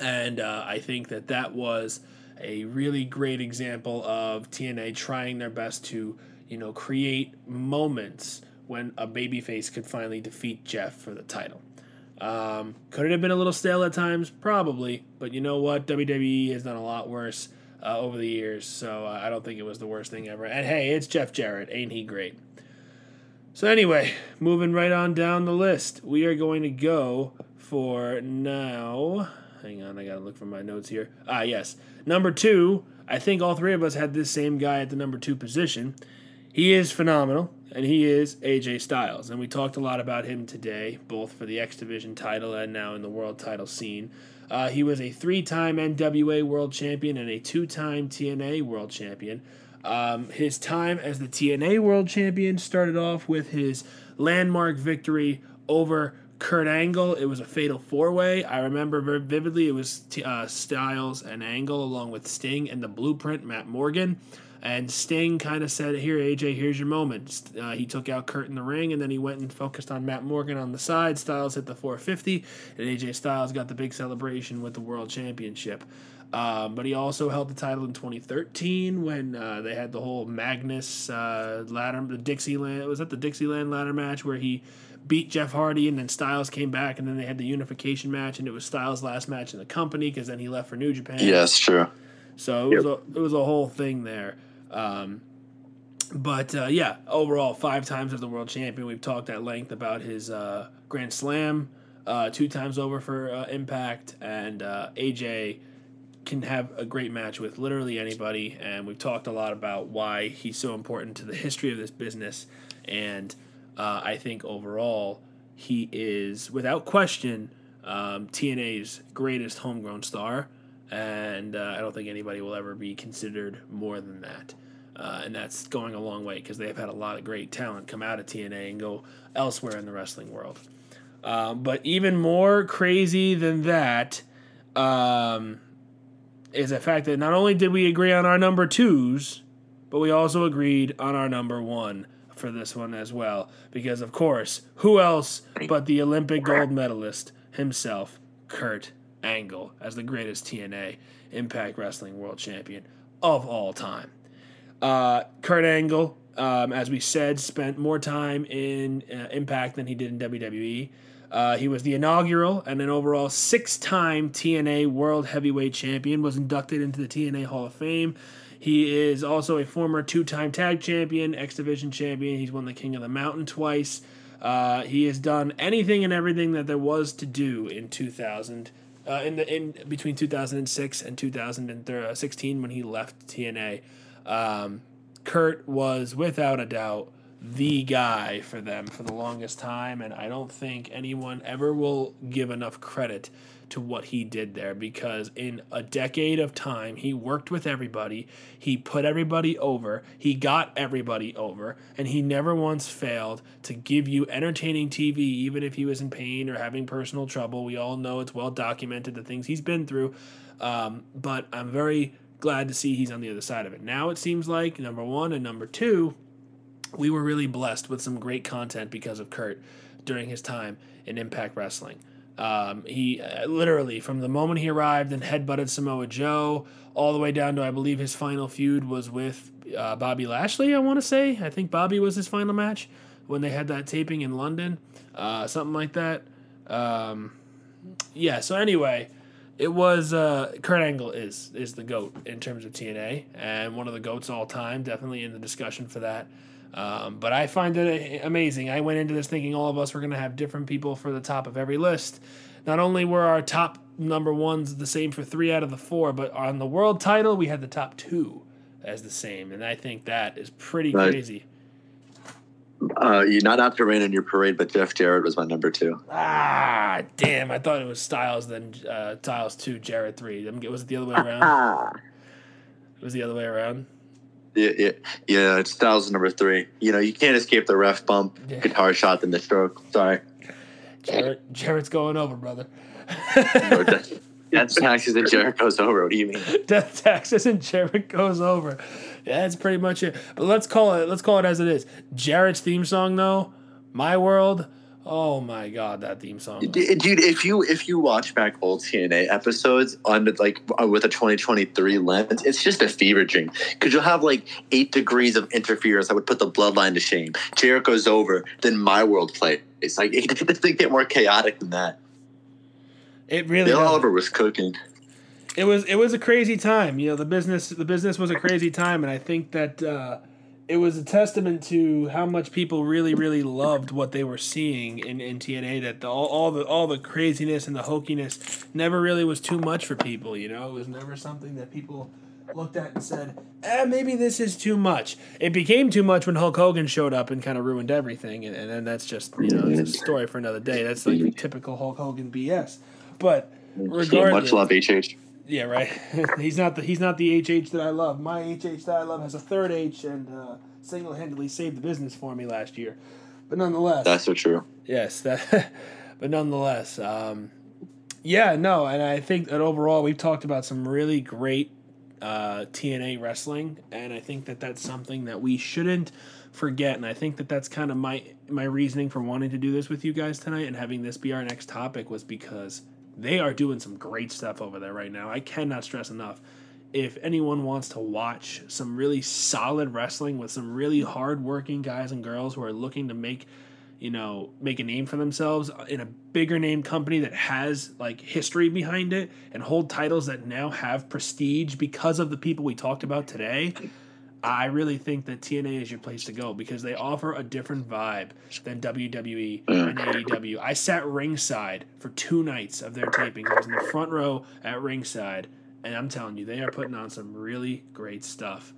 And uh, I think that that was a really great example of T N A trying their best to, you know, create moments when a babyface could finally defeat Jeff for the title. Um, could it have been a little stale at times? Probably. But you know what? W W E has done a lot worse uh, over the years, so uh, I don't think it was the worst thing ever. And hey, it's Jeff Jarrett. Ain't he great? So anyway, moving right on down the list, we are going to go for now. Hang on, I gotta look for my notes here. Ah, yes. Number two, I think all three of us had this same guy at the number two position. He is phenomenal, and he is A J Styles. And we talked a lot about him today, both for the X Division title and now in the world title scene. Uh, he was a three-time N W A World Champion and a two-time T N A World Champion. Um, his time as the T N A World Champion started off with his landmark victory over Kurt Angle, it was a fatal four-way. I remember very vividly it was uh, Styles and Angle along with Sting and the Blueprint, Matt Morgan. And Sting kind of said, here, A J, here's your moment. Uh, he took out Kurt in the ring, and then he went and focused on Matt Morgan on the side. Styles hit the four fifty, and A J Styles got the big celebration with the World Championship. Um, but he also held the title in twenty thirteen when uh, they had the whole Magnus uh, ladder, the Dixieland, was that the Dixieland ladder match where he beat Jeff Hardy, and then Styles came back, and then they had the unification match, and it was Styles' last match in the company because then he left for New Japan. Yeah, that's true. So it, yep. was, a, it was a whole thing there. Um, but, uh, yeah, overall, five times as the world champion. We've talked at length about his uh, Grand Slam, uh, two times over for uh, Impact, and uh, A J can have a great match with literally anybody, and we've talked a lot about why he's so important to the history of this business, and uh, I think overall he is, without question, um, T N A's greatest homegrown star. And uh, I don't think anybody will ever be considered more than that. Uh, and that's going a long way because they've had a lot of great talent come out of T N A and go elsewhere in the wrestling world. Um, but even more crazy than that um, is the fact that not only did we agree on our number twos, but we also agreed on our number one for this one as well. Because, of course, who else but the Olympic gold medalist himself, Kurt Angle, as the greatest T N A Impact Wrestling World Champion of all time. Uh, Kurt Angle, um, as we said, spent more time in uh, Impact than he did in W W E. Uh, he was the inaugural and an overall six-time T N A World Heavyweight Champion, was inducted into the T N A Hall of Fame. He is also a former two-time Tag Champion, X Division Champion. He's won the King of the Mountain twice. Uh, he has done anything and everything that there was to do in two thousand. Uh, in the in between two thousand six and two thousand sixteen when he left T N A, um, Kurt was without a doubt the guy for them for the longest time, and I don't think anyone ever will give enough credit to what he did there, because in a decade of time he worked with everybody, he put everybody over, he got everybody over, and he never once failed to give you entertaining T V, even if he was in pain or having personal trouble. We all know it's well documented the things he's been through, um, but I'm very glad to see he's on the other side of it. Now it seems like, number one, and number two, we were really blessed with some great content because of Kurt during his time in Impact Wrestling. Um, he uh, literally, from the moment he arrived and headbutted Samoa Joe, all the way down to, I believe, his final feud was with uh, Bobby Lashley, I want to say. I think Bobby was his final match when they had that taping in London, uh, something like that. Um, yeah, so anyway, it was uh, Kurt Angle is is the GOAT in terms of T N A, and one of the GOATs all time, definitely in the discussion for that. Um, but I find it amazing. I went into this thinking all of us were going to have different people for the top of every list. Not only were our top number ones the same for three out of the four, but on the world title, we had the top two as the same. And I think that is pretty right. crazy. Uh, you not out to rain on your parade, but Jeff Jarrett was my number two. Ah, damn. I thought it was Styles, then uh, Styles two, Jarrett three. Was it the other way around? It was the other way around. Yeah, yeah, yeah, it's Styles number three. You know, you can't escape the ref bump, yeah. Guitar shot, than the stroke. Sorry. Jarrett, Jarrett's going over, brother. No, death, death tax isn't Jarrett goes over. What do you mean? Death tax isn't Jarrett goes over. Yeah, that's pretty much it. But let's call it let's call it as it is. Jarrett's theme song, though, My World. Oh my God, that theme song, dude! If you if you watch back old T N A episodes on the, like with a twenty twenty-three lens, it's just a fever dream, because you'll have like eight degrees of interference that would put the bloodline to shame. Jericho's over, then My World play. It's like it doesn't get more chaotic than that. It really. Bill Oliver was cooking. It was it was a crazy time. You know, the business the business was a crazy time, and I think that. Uh, It was a testament to how much people really, really loved what they were seeing in, in T N A. That the, all, all the all the craziness and the hokiness never really was too much for people. You know, it was never something that people looked at and said, "Eh, maybe this is too much." It became too much when Hulk Hogan showed up and kind of ruined everything. And and, and that's just, you know, it's a story for another day. That's like typical Hulk Hogan B S. But regardless, so much love, H H. Yeah, right. he's not the he's not the H H that I love. My H H that I love has a third H and uh, single-handedly saved the business for me last year. But nonetheless, that's so true. Yes, that. But nonetheless, um, yeah, no, and I think that overall we've talked about some really great uh, T N A wrestling, and I think that that's something that we shouldn't forget, and I think that that's kind of my my reasoning for wanting to do this with you guys tonight and having this be our next topic was because they are doing some great stuff over there right now. I cannot stress enough. If anyone wants to watch some really solid wrestling with some really hard-working guys and girls who are looking to make, you know, make a name for themselves in a bigger name company that has, like, history behind it and hold titles that now have prestige because of the people we talked about today, I really think that T N A is your place to go because they offer a different vibe than W W E and A E W. I sat ringside for two nights of their taping. I was in the front row at ringside. And I'm telling you, they are putting on some really great stuff.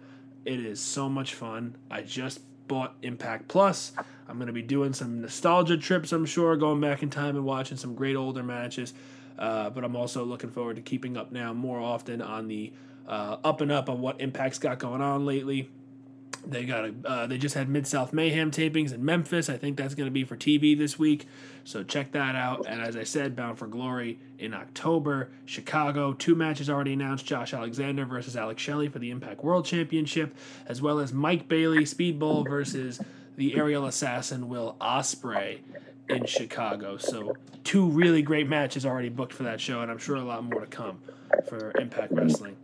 It is so much fun. I just bought Impact Plus. I'm going to be doing some nostalgia trips, I'm sure, going back in time and watching some great older matches. Uh, but I'm also looking forward to keeping up now more often on the uh, up and up on what Impact's got going on lately. They got a, uh, they just had Mid-South Mayhem tapings in Memphis. I think that's going to be for T V this week, so check that out. And as I said, Bound for Glory in October. Chicago, two matches already announced, Josh Alexander versus Alex Shelley for the Impact World Championship, as well as Mike Bailey, Speedball versus the aerial assassin Will Ospreay in Chicago. So two really great matches already booked for that show, and I'm sure a lot more to come for Impact Wrestling.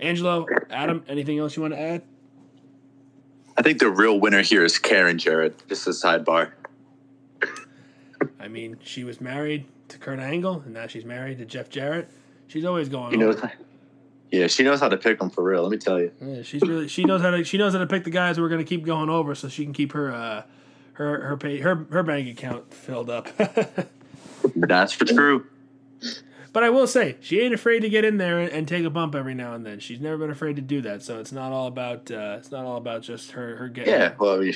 Angelo, Adam, anything else you want to add? I think the real winner here is Karen Jarrett. Just a sidebar. I mean, she was married to Kurt Angle, and now she's married to Jeff Jarrett. She's always going. She knows how, yeah, she knows how to pick them for real. Let me tell you. Yeah, she's really she knows how to she knows how to pick the guys who are going to keep going over, so she can keep her uh, her her pay, her her bank account filled up. That's for true. But I will say, she ain't afraid to get in there and take a bump every now and then. She's never been afraid to do that, so it's not all about uh, it's not all about just her her getting. Yeah, well, I mean,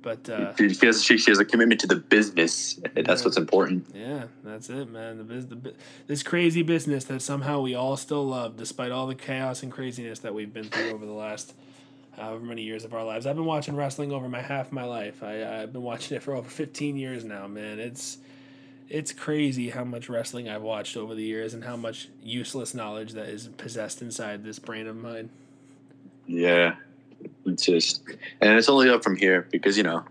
but uh, she, has, she she has a commitment to the business. Yeah, that's what's important. Yeah, that's it, man. The biz, the this crazy business that somehow we all still love, despite all the chaos and craziness that we've been through over the last however many years of our lives. I've been watching wrestling over my half my life. I I've been watching it for over fifteen years now, man. It's. It's crazy how much wrestling I've watched over the years and how much useless knowledge that is possessed inside this brain of mine. Yeah. It's just, and it's only up from here because, you know,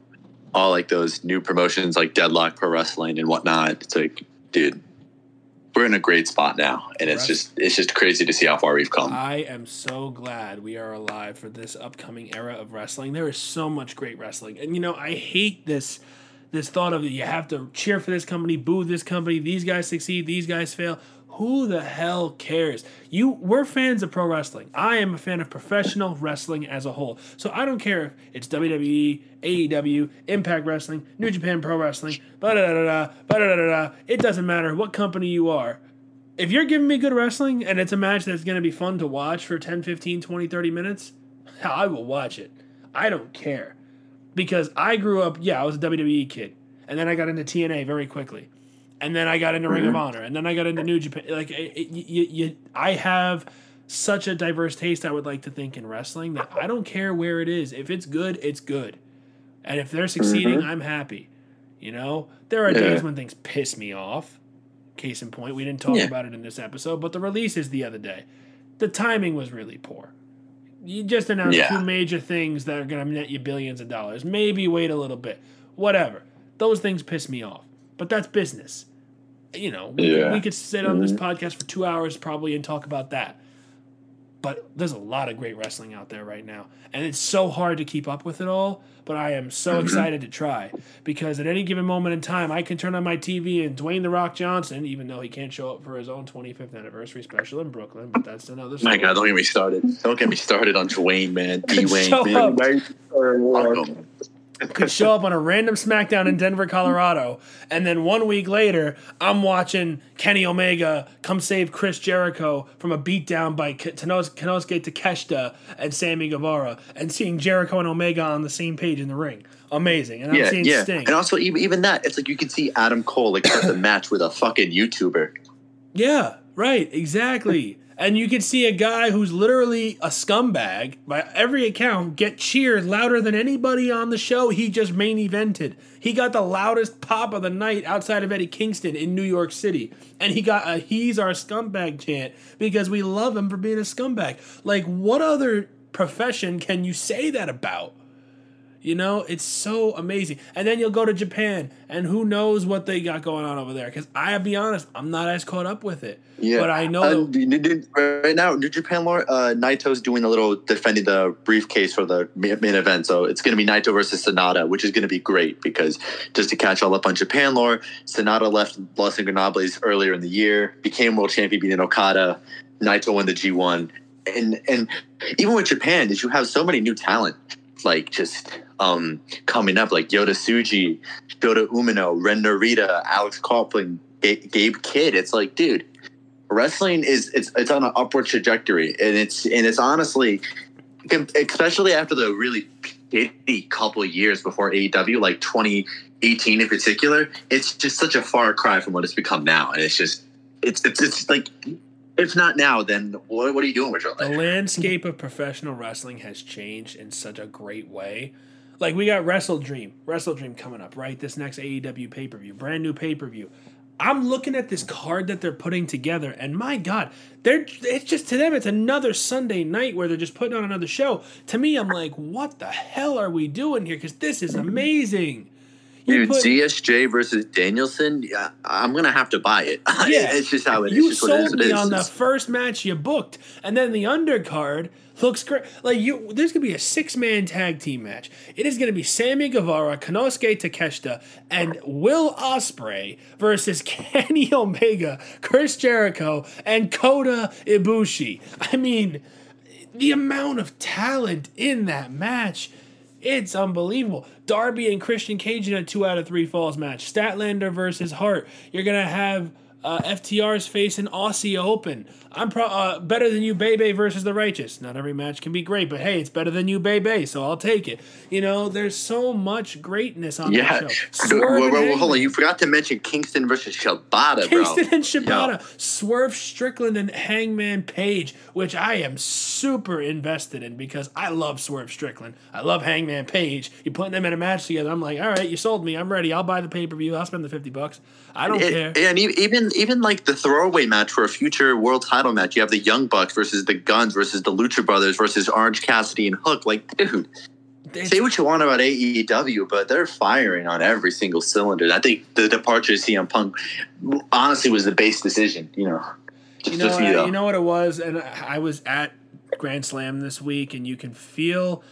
all like those new promotions like Deadlock Pro Wrestling and whatnot. It's like, dude, we're in a great spot now. And it's just, it's just crazy to see how far we've come. I am so glad we are alive for this upcoming era of wrestling. There is so much great wrestling. And, you know, I hate this. This thought of you have to cheer for this company, boo this company, these guys succeed, these guys fail. Who the hell cares? You, we're fans of pro wrestling. I am a fan of professional wrestling as a whole. So I don't care if it's W W E, A E W, Impact Wrestling, New Japan Pro Wrestling, blah, blah, blah, blah, blah, blah. It doesn't matter what company you are. If you're giving me good wrestling and it's a match that's going to be fun to watch for ten, fifteen, twenty, thirty minutes, I will watch it. I don't care. Because I grew up, yeah, I was a W W E kid. And then I got into T N A very quickly. And then I got into Ring of Honor. And then I got into New Japan. Like, it, it, you, you, I have such a diverse taste, I would like to think, in wrestling that I don't care where it is. If it's good, it's good. And if they're succeeding, mm-hmm. I'm happy. You know? There are yeah. days when things piss me off. Case in point, we didn't talk yeah. about it in this episode, but the releases the other day, the timing was really poor. You just announced yeah. two major things that are going to net you billions of dollars. Maybe wait a little bit. Whatever. Those things piss me off. But that's business. You know, yeah. we, we could sit on this podcast for two hours probably and talk about that. But there's a lot of great wrestling out there right now. And it's so hard to keep up with it all. But I am so excited to try. Because at any given moment in time, I can turn on my T V and Dwayne The Rock Johnson, even though he can't show up for his own twenty-fifth anniversary special in Brooklyn. But that's another story. My God, don't get me started. Don't get me started on Dwayne, man. Dwayne, man. Could show up on a random SmackDown in Denver, Colorado, and then one week later, I'm watching Kenny Omega come save Chris Jericho from a beatdown by K- Tanoz- Kanosuke Takeshita and Sammy Guevara, and seeing Jericho and Omega on the same page in the ring. Amazing. And yeah, I'm seeing yeah. Sting. And also, even, even that, it's like you can see Adam Cole like start the match with a fucking YouTuber. Yeah, right, exactly. And you could see a guy who's literally a scumbag, by every account, get cheered louder than anybody on the show he just main evented. He got the loudest pop of the night outside of Eddie Kingston in New York City. And he got a "he's our scumbag" chant because we love him for being a scumbag. Like, what other profession can you say that about? You know, it's so amazing. And then you'll go to Japan, and who knows what they got going on over there. Because I'll be honest, I'm not as caught up with it. Yeah. But I know... Uh, that- right now, New Japan lore, uh, Naito's doing a little defending the briefcase for the main event. So it's going to be Naito versus Sonata, which is going to be great. Because just to catch all up on Japan lore, Sonata left Los Ingobernables earlier in the year, became world champion beating Okada, Naito won the G one. And, and even with Japan, you have so many new talent. Like, just... Um, coming up, like Yoda Tsuji, Shota Umino, Ren Narita, Alex Coughlin, G- Gabe Kidd. It's like, dude, wrestling is it's it's on an upward trajectory, and it's and it's honestly, especially after the really shitty couple years before A E W, like twenty eighteen in particular, it's just such a far cry from what it's become now, and it's just it's it's it's like. If not now, then what, what are you doing with your life? The landscape of professional wrestling has changed in such a great way. Like, we got Wrestle Dream, Wrestle Dream coming up, right? This next A E W pay-per-view, brand new pay-per-view. I'm looking at this card that they're putting together, and my God, they're it's just to them, it's another Sunday night where they're just putting on another show. To me, I'm like, what the hell are we doing here? Because this is amazing. You Dude, put, D S J versus Danielson, yeah, I'm going to have to buy it. Yeah, it's just how it is. You sold it is, me it is. on the first match you booked, and then the undercard looks great. Like you, there's going to be a six-man tag team match. It is going to be Sammy Guevara, Konosuke Takeshita, and Will Ospreay versus Kenny Omega, Chris Jericho, and Kota Ibushi. I mean, the amount of talent in that match, it's unbelievable. Darby and Christian Cage in a two out of three falls match. Statlander versus Hart. You're gonna have uh, F T R's facing Aussie Open. I'm pro- uh, better than you, Bebe versus the Righteous. Not every match can be great, but hey, it's better than you, Bebe, so I'll take it. You know, there's so much greatness on yeah. the show. Yeah, well, well, hold on, you forgot to mention Kingston versus Shibata, Kingston bro. Kingston and Shibata, Yo. Swerve Strickland and Hangman Page, which I am super invested in because I love Swerve Strickland. I love Hangman Page. You're putting them in a match together. I'm like, all right, you sold me. I'm ready. I'll buy the pay per view. I'll spend the fifty bucks. I don't it, care. And even even like the throwaway match for a future world title match, you have the Young Bucks versus the Guns versus the Lucha Brothers versus Orange Cassidy and Hook. Like, dude, it's, say what you want about A E W, but they're firing on every single cylinder. I think the departure of C M Punk honestly was the base decision. You know, just, you know, just, you know. I, you know what it was, and I was at Grand Slam this week, and you can feel.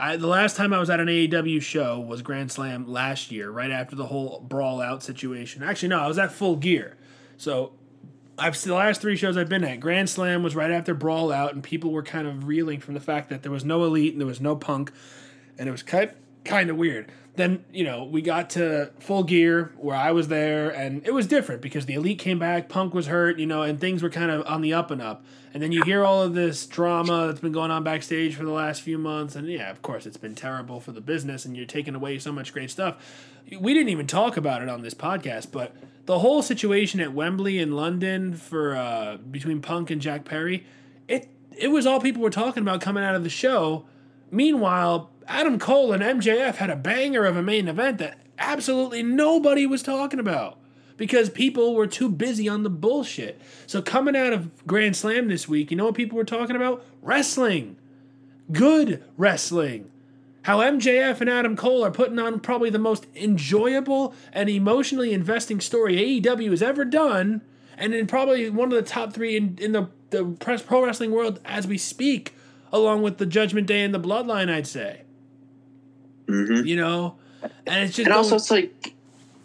I, the last time I was at an A E W show was Grand Slam last year, right after the whole Brawl Out situation. Actually, no, I was at Full Gear, so. I've the last three shows I've been at, Grand Slam was right after Brawl Out, and people were kind of reeling from the fact that there was no Elite and there was no Punk, and it was kind kind of weird. Then, you know, we got to Full Gear where I was there, and it was different because the Elite came back, Punk was hurt, you know, and things were kind of on the up and up. And then you hear all of this drama that's been going on backstage for the last few months, and yeah, of course, it's been terrible for the business, and you're taking away so much great stuff. We didn't even talk about it on this podcast, but the whole situation at Wembley in London for uh, between Punk and Jack Perry, it it was all people were talking about coming out of the show. Meanwhile, Adam Cole and M J F had a banger of a main event that absolutely nobody was talking about because people were too busy on the bullshit. So coming out of Grand Slam this week, you know what people were talking about? Wrestling. Good wrestling. How M J F and Adam Cole are putting on probably the most enjoyable and emotionally investing story A E W has ever done, and in probably one of the top three in, in the, the press, pro wrestling world as we speak, along with the Judgment Day and the Bloodline, I'd say. Mm-hmm. You know? And it's just... And going- also, it's like...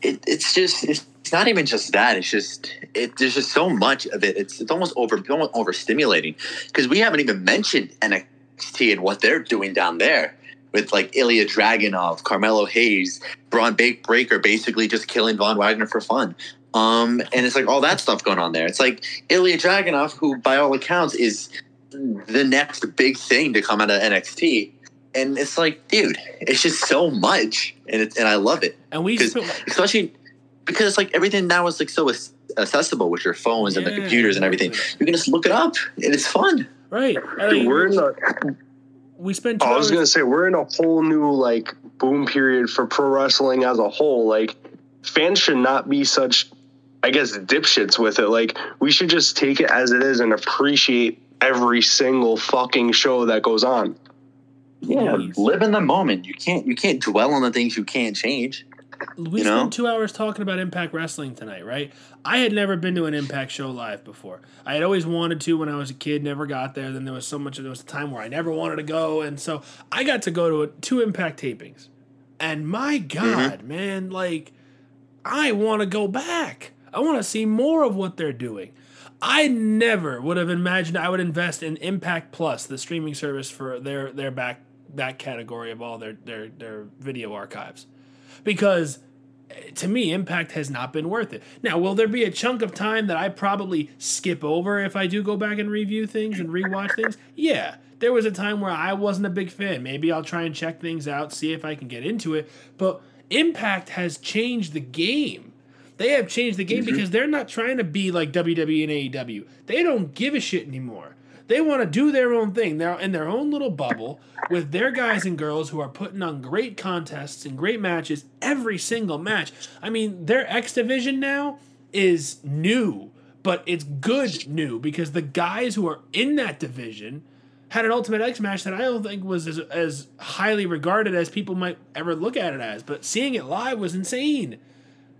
It, it's just... It's- It's not even just that. It's just it. There's just so much of it. It's it's almost over, almost overstimulating because we haven't even mentioned N X T and what they're doing down there with like Ilya Dragunov, Carmelo Hayes, Braun Breaker, basically just killing Von Wagner for fun. Um, and it's like all that stuff going on there. It's like Ilya Dragunov, who by all accounts is the next big thing to come out of N X T. And it's like, dude, it's just so much, and it, and I love it. And we, especially. because it's like everything now is like so accessible with your phones yeah. and the computers and everything. You can just look it up and it's fun. Right. I mean, we're in a, we spent two I was hours. Gonna say we're in a whole new like boom period for pro wrestling as a whole. Like fans should not be such, I guess, dipshits with it. Like we should just take it as it is and appreciate every single fucking show that goes on. Yeah, Please. Live in the moment. You can't you can't dwell on the things you can't change. We you know? spent two hours talking about Impact Wrestling tonight, right? I had never been to an Impact show live before. I had always wanted to when I was a kid, never got there. Then there was so much there was a time where I never wanted to go, and so I got to go to a, two Impact tapings. And my God, mm-hmm. man, like I want to go back. I want to see more of what they're doing. I never would have imagined I would invest in Impact Plus, the streaming service for their their back back category of all their their their video archives. Because, to me, Impact has not been worth it. Now, will there be a chunk of time that I probably skip over if I do go back and review things and rewatch things? Yeah, there was a time where I wasn't a big fan. Maybe I'll try and check things out, see if I can get into it. But Impact has changed the game. They have changed the game mm-hmm. because they're not trying to be like W W E and A E W. They don't give a shit anymore. They want to do their own thing. They're in their own little bubble with their guys and girls who are putting on great contests and great matches every single match. I mean, their X division now is new, but it's good new because the guys who are in that division had an Ultimate X match that I don't think was as, as highly regarded as people might ever look at it as, but seeing it live was insane.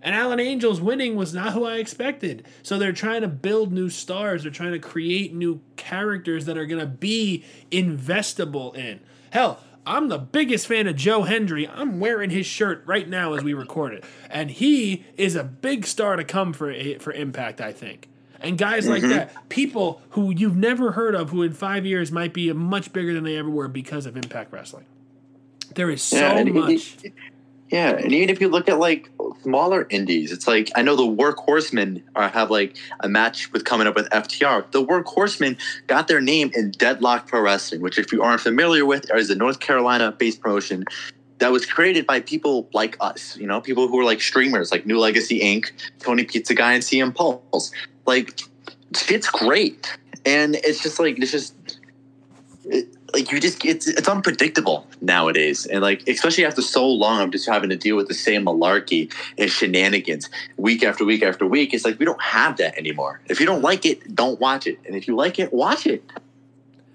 And Alan Angel's winning was not who I expected. So they're trying to build new stars. They're trying to create new characters that are going to be investable in. Hell, I'm the biggest fan of Joe Hendry. I'm wearing his shirt right now as we record it. And he is a big star to come for for Impact, I think. And guys mm-hmm. like that, people who you've never heard of who in five years might be much bigger than they ever were because of Impact Wrestling. There is so yeah, much... He, he, Yeah, and even if you look at, like, smaller indies, it's like, I know the Workhorsemen are, have, like, a match with coming up with F T R. The Workhorsemen got their name in Deadlock Pro Wrestling, which, if you aren't familiar with, is a North Carolina-based promotion that was created by people like us, you know, people who are, like, streamers, like New Legacy Incorporated, Tony Pizza Guy, and C M Pulse. Like, it's great. And it's just, like, it's just... It, Like you just, it's it's unpredictable nowadays, and like especially after so long, I'm just having to deal with the same malarkey and shenanigans week after week after week. It's like we don't have that anymore. If you don't like it, don't watch it, and if you like it, watch it.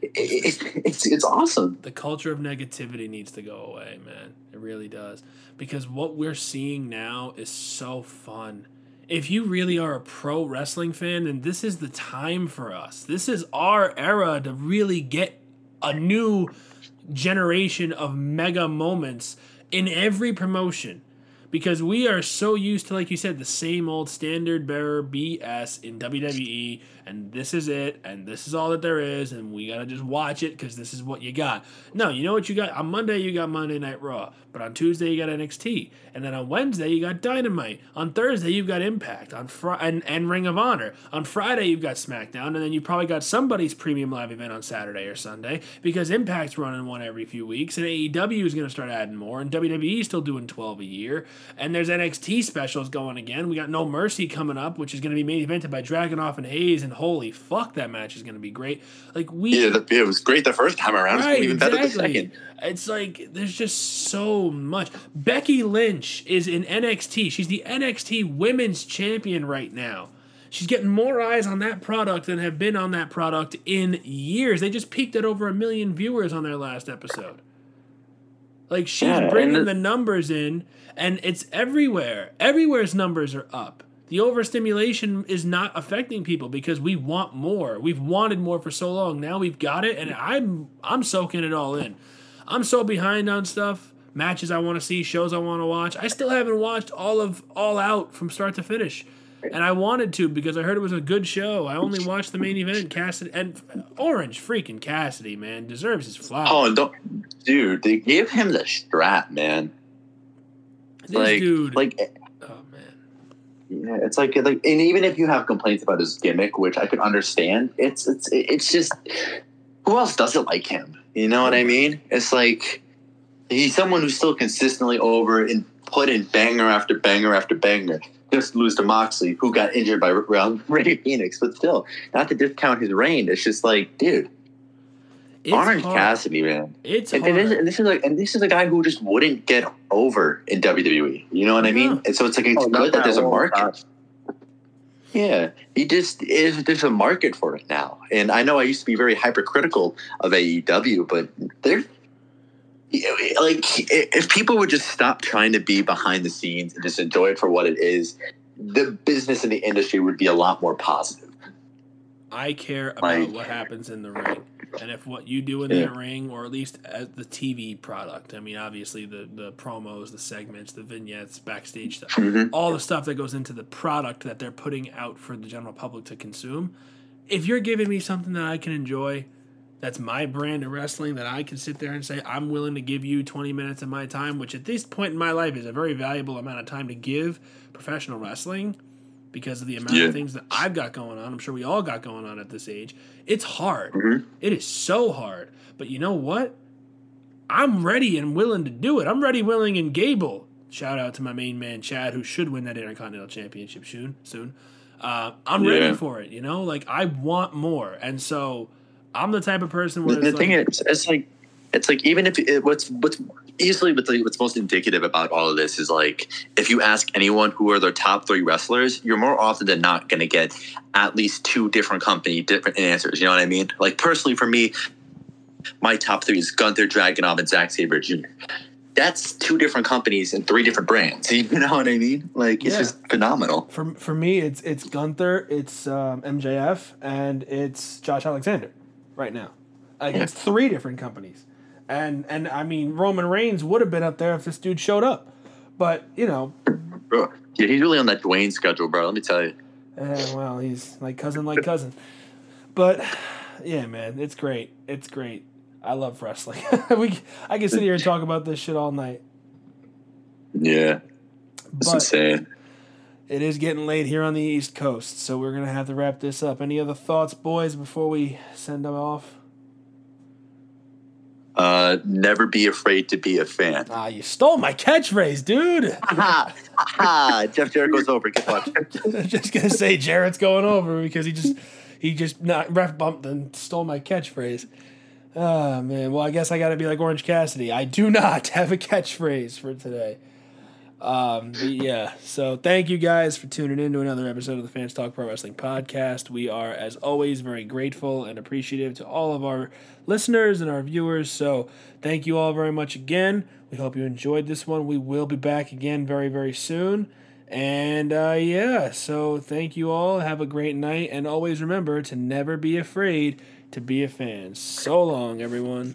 it, it it's it's awesome. The culture of negativity needs to go away, man. It really does, because what we're seeing now is so fun. If you really are a pro wrestling fan, then this is the time for us. This is our era to really get a new generation of mega moments in every promotion because we are so used to, like you said, the same old standard bearer B S in W W E and this is it and this is all that there is and we gotta just watch it because this is what you got. No, you know what you got? On Monday you got Monday Night Raw, but on Tuesday you got N X T, and then on Wednesday you got Dynamite, on Thursday you've got Impact, on Fr- and, and Ring of Honor, on Friday you've got SmackDown, and then you probably got somebody's premium live event on Saturday or Sunday because Impact's running one every few weeks and A E W is gonna start adding more and W W E is still doing twelve a year. And there's N X T specials going again. We got No Mercy coming up, which is going to be main evented by Dragunov and Hayes. And holy fuck, that match is going to be great. Like we, yeah, it was great the first time around. Right, it's even exactly. better the second. It's like there's just so much. Becky Lynch is in N X T. She's the N X T Women's Champion right now. She's getting more eyes on that product than have been on that product in years. They just peaked at over a million viewers on their last episode. Like, she's yeah, bringing the numbers in, and it's everywhere. Everywhere's numbers are up. The overstimulation is not affecting people because we want more. We've wanted more for so long. Now we've got it, and I'm I'm soaking it all in. I'm so behind on stuff, matches I want to see, shows I want to watch. I still haven't watched all of All Out from start to finish, and I wanted to because I heard it was a good show. I only watched the main event, Cassidy, and Orange freaking Cassidy, man, deserves his flowers. Oh, don't... Dude, they gave him the strap, man. This like, dude. Like, oh, man. Yeah, it's like, like, and even if you have complaints about his gimmick, which I could understand, it's it's it's just, who else doesn't like him? You know what I mean? It's like, he's someone who's still consistently over and put in banger after banger after banger. just lose to Moxley, who got injured by um, Ray Phoenix, but still, not to discount his reign. It's just like, dude, it's Orange hard. Cassidy, man. It's and, hard. And, this, and this is like, and this is a guy who just wouldn't get over in W W E. You know what yeah. I mean? And so it's like it's oh, good that there's a market. Yeah, he just is. There's a market for it now, and I know I used to be very hypercritical of A E W, but they're like, if people would just stop trying to be behind the scenes and just enjoy it for what it is, the business and the industry would be a lot more positive. I care about like, what happens in the ring, and if what you do in yeah. that ring, or at least as the T V product. I mean, obviously the, the promos, the segments, the vignettes, backstage stuff, mm-hmm. all the stuff that goes into the product that they're putting out for the general public to consume. If you're giving me something that I can enjoy, that's my brand of wrestling, that I can sit there and say, I'm willing to give you twenty minutes of my time, which at this point in my life is a very valuable amount of time to give professional wrestling, because of the amount yeah. of things that I've got going on. I'm sure we all got going on at this age. It's hard. Mm-hmm. It is so hard. But you know what? I'm ready and willing to do it. I'm ready, willing, and gable. Shout out to my main man, Chad, who should win that Intercontinental Championship soon. Soon. Uh, I'm yeah. ready for it, you know? Like, I want more. And so I'm the type of person where the, the thing like, is, it's like, it's like even if it, what's what's easily what's, like, what's most indicative about all of this is like, if you ask anyone who are their top three wrestlers, you're more often than not going to get at least two different company different answers. You know what I mean? Like personally, for me, my top three is Gunther, Dragunov, and Zack Sabre Junior That's two different companies and three different brands. You know what I mean? Like it's yeah. just phenomenal. For for me, it's it's Gunther, it's um, M J F, and it's Josh Alexander. Right now, like yeah. it's three different companies, and and I mean Roman Reigns would have been up there if this dude showed up, but you know, bro, yeah, he's really on that Dwayne schedule, bro. Let me tell you. Uh, well, he's like cousin, like cousin, but yeah, man, it's great, it's great. I love wrestling. we, I can sit here and talk about this shit all night. Yeah, that's but, insane. It is getting late here on the East Coast, so we're going to have to wrap this up. Any other thoughts, boys, before we send them off? Uh, never be afraid to be a fan. Ah, you stole my catchphrase, dude. Ha ha. Jeff Jarrett goes over. Good luck. Just going to say Jarrett's going over because he just he just not ref bumped and stole my catchphrase. Oh, man. Well, I guess I got to be like Orange Cassidy. I do not have a catchphrase for today. Um, yeah, so thank you guys for tuning in to another episode of the Fans Talk Pro Wrestling Podcast. We are, as always, very grateful and appreciative to all of our listeners and our viewers, so thank you all very much again. We hope you enjoyed this one. We will be back again very, very soon. And, uh, yeah, so thank you all. Have a great night, and always remember to never be afraid to be a fan. So long, everyone.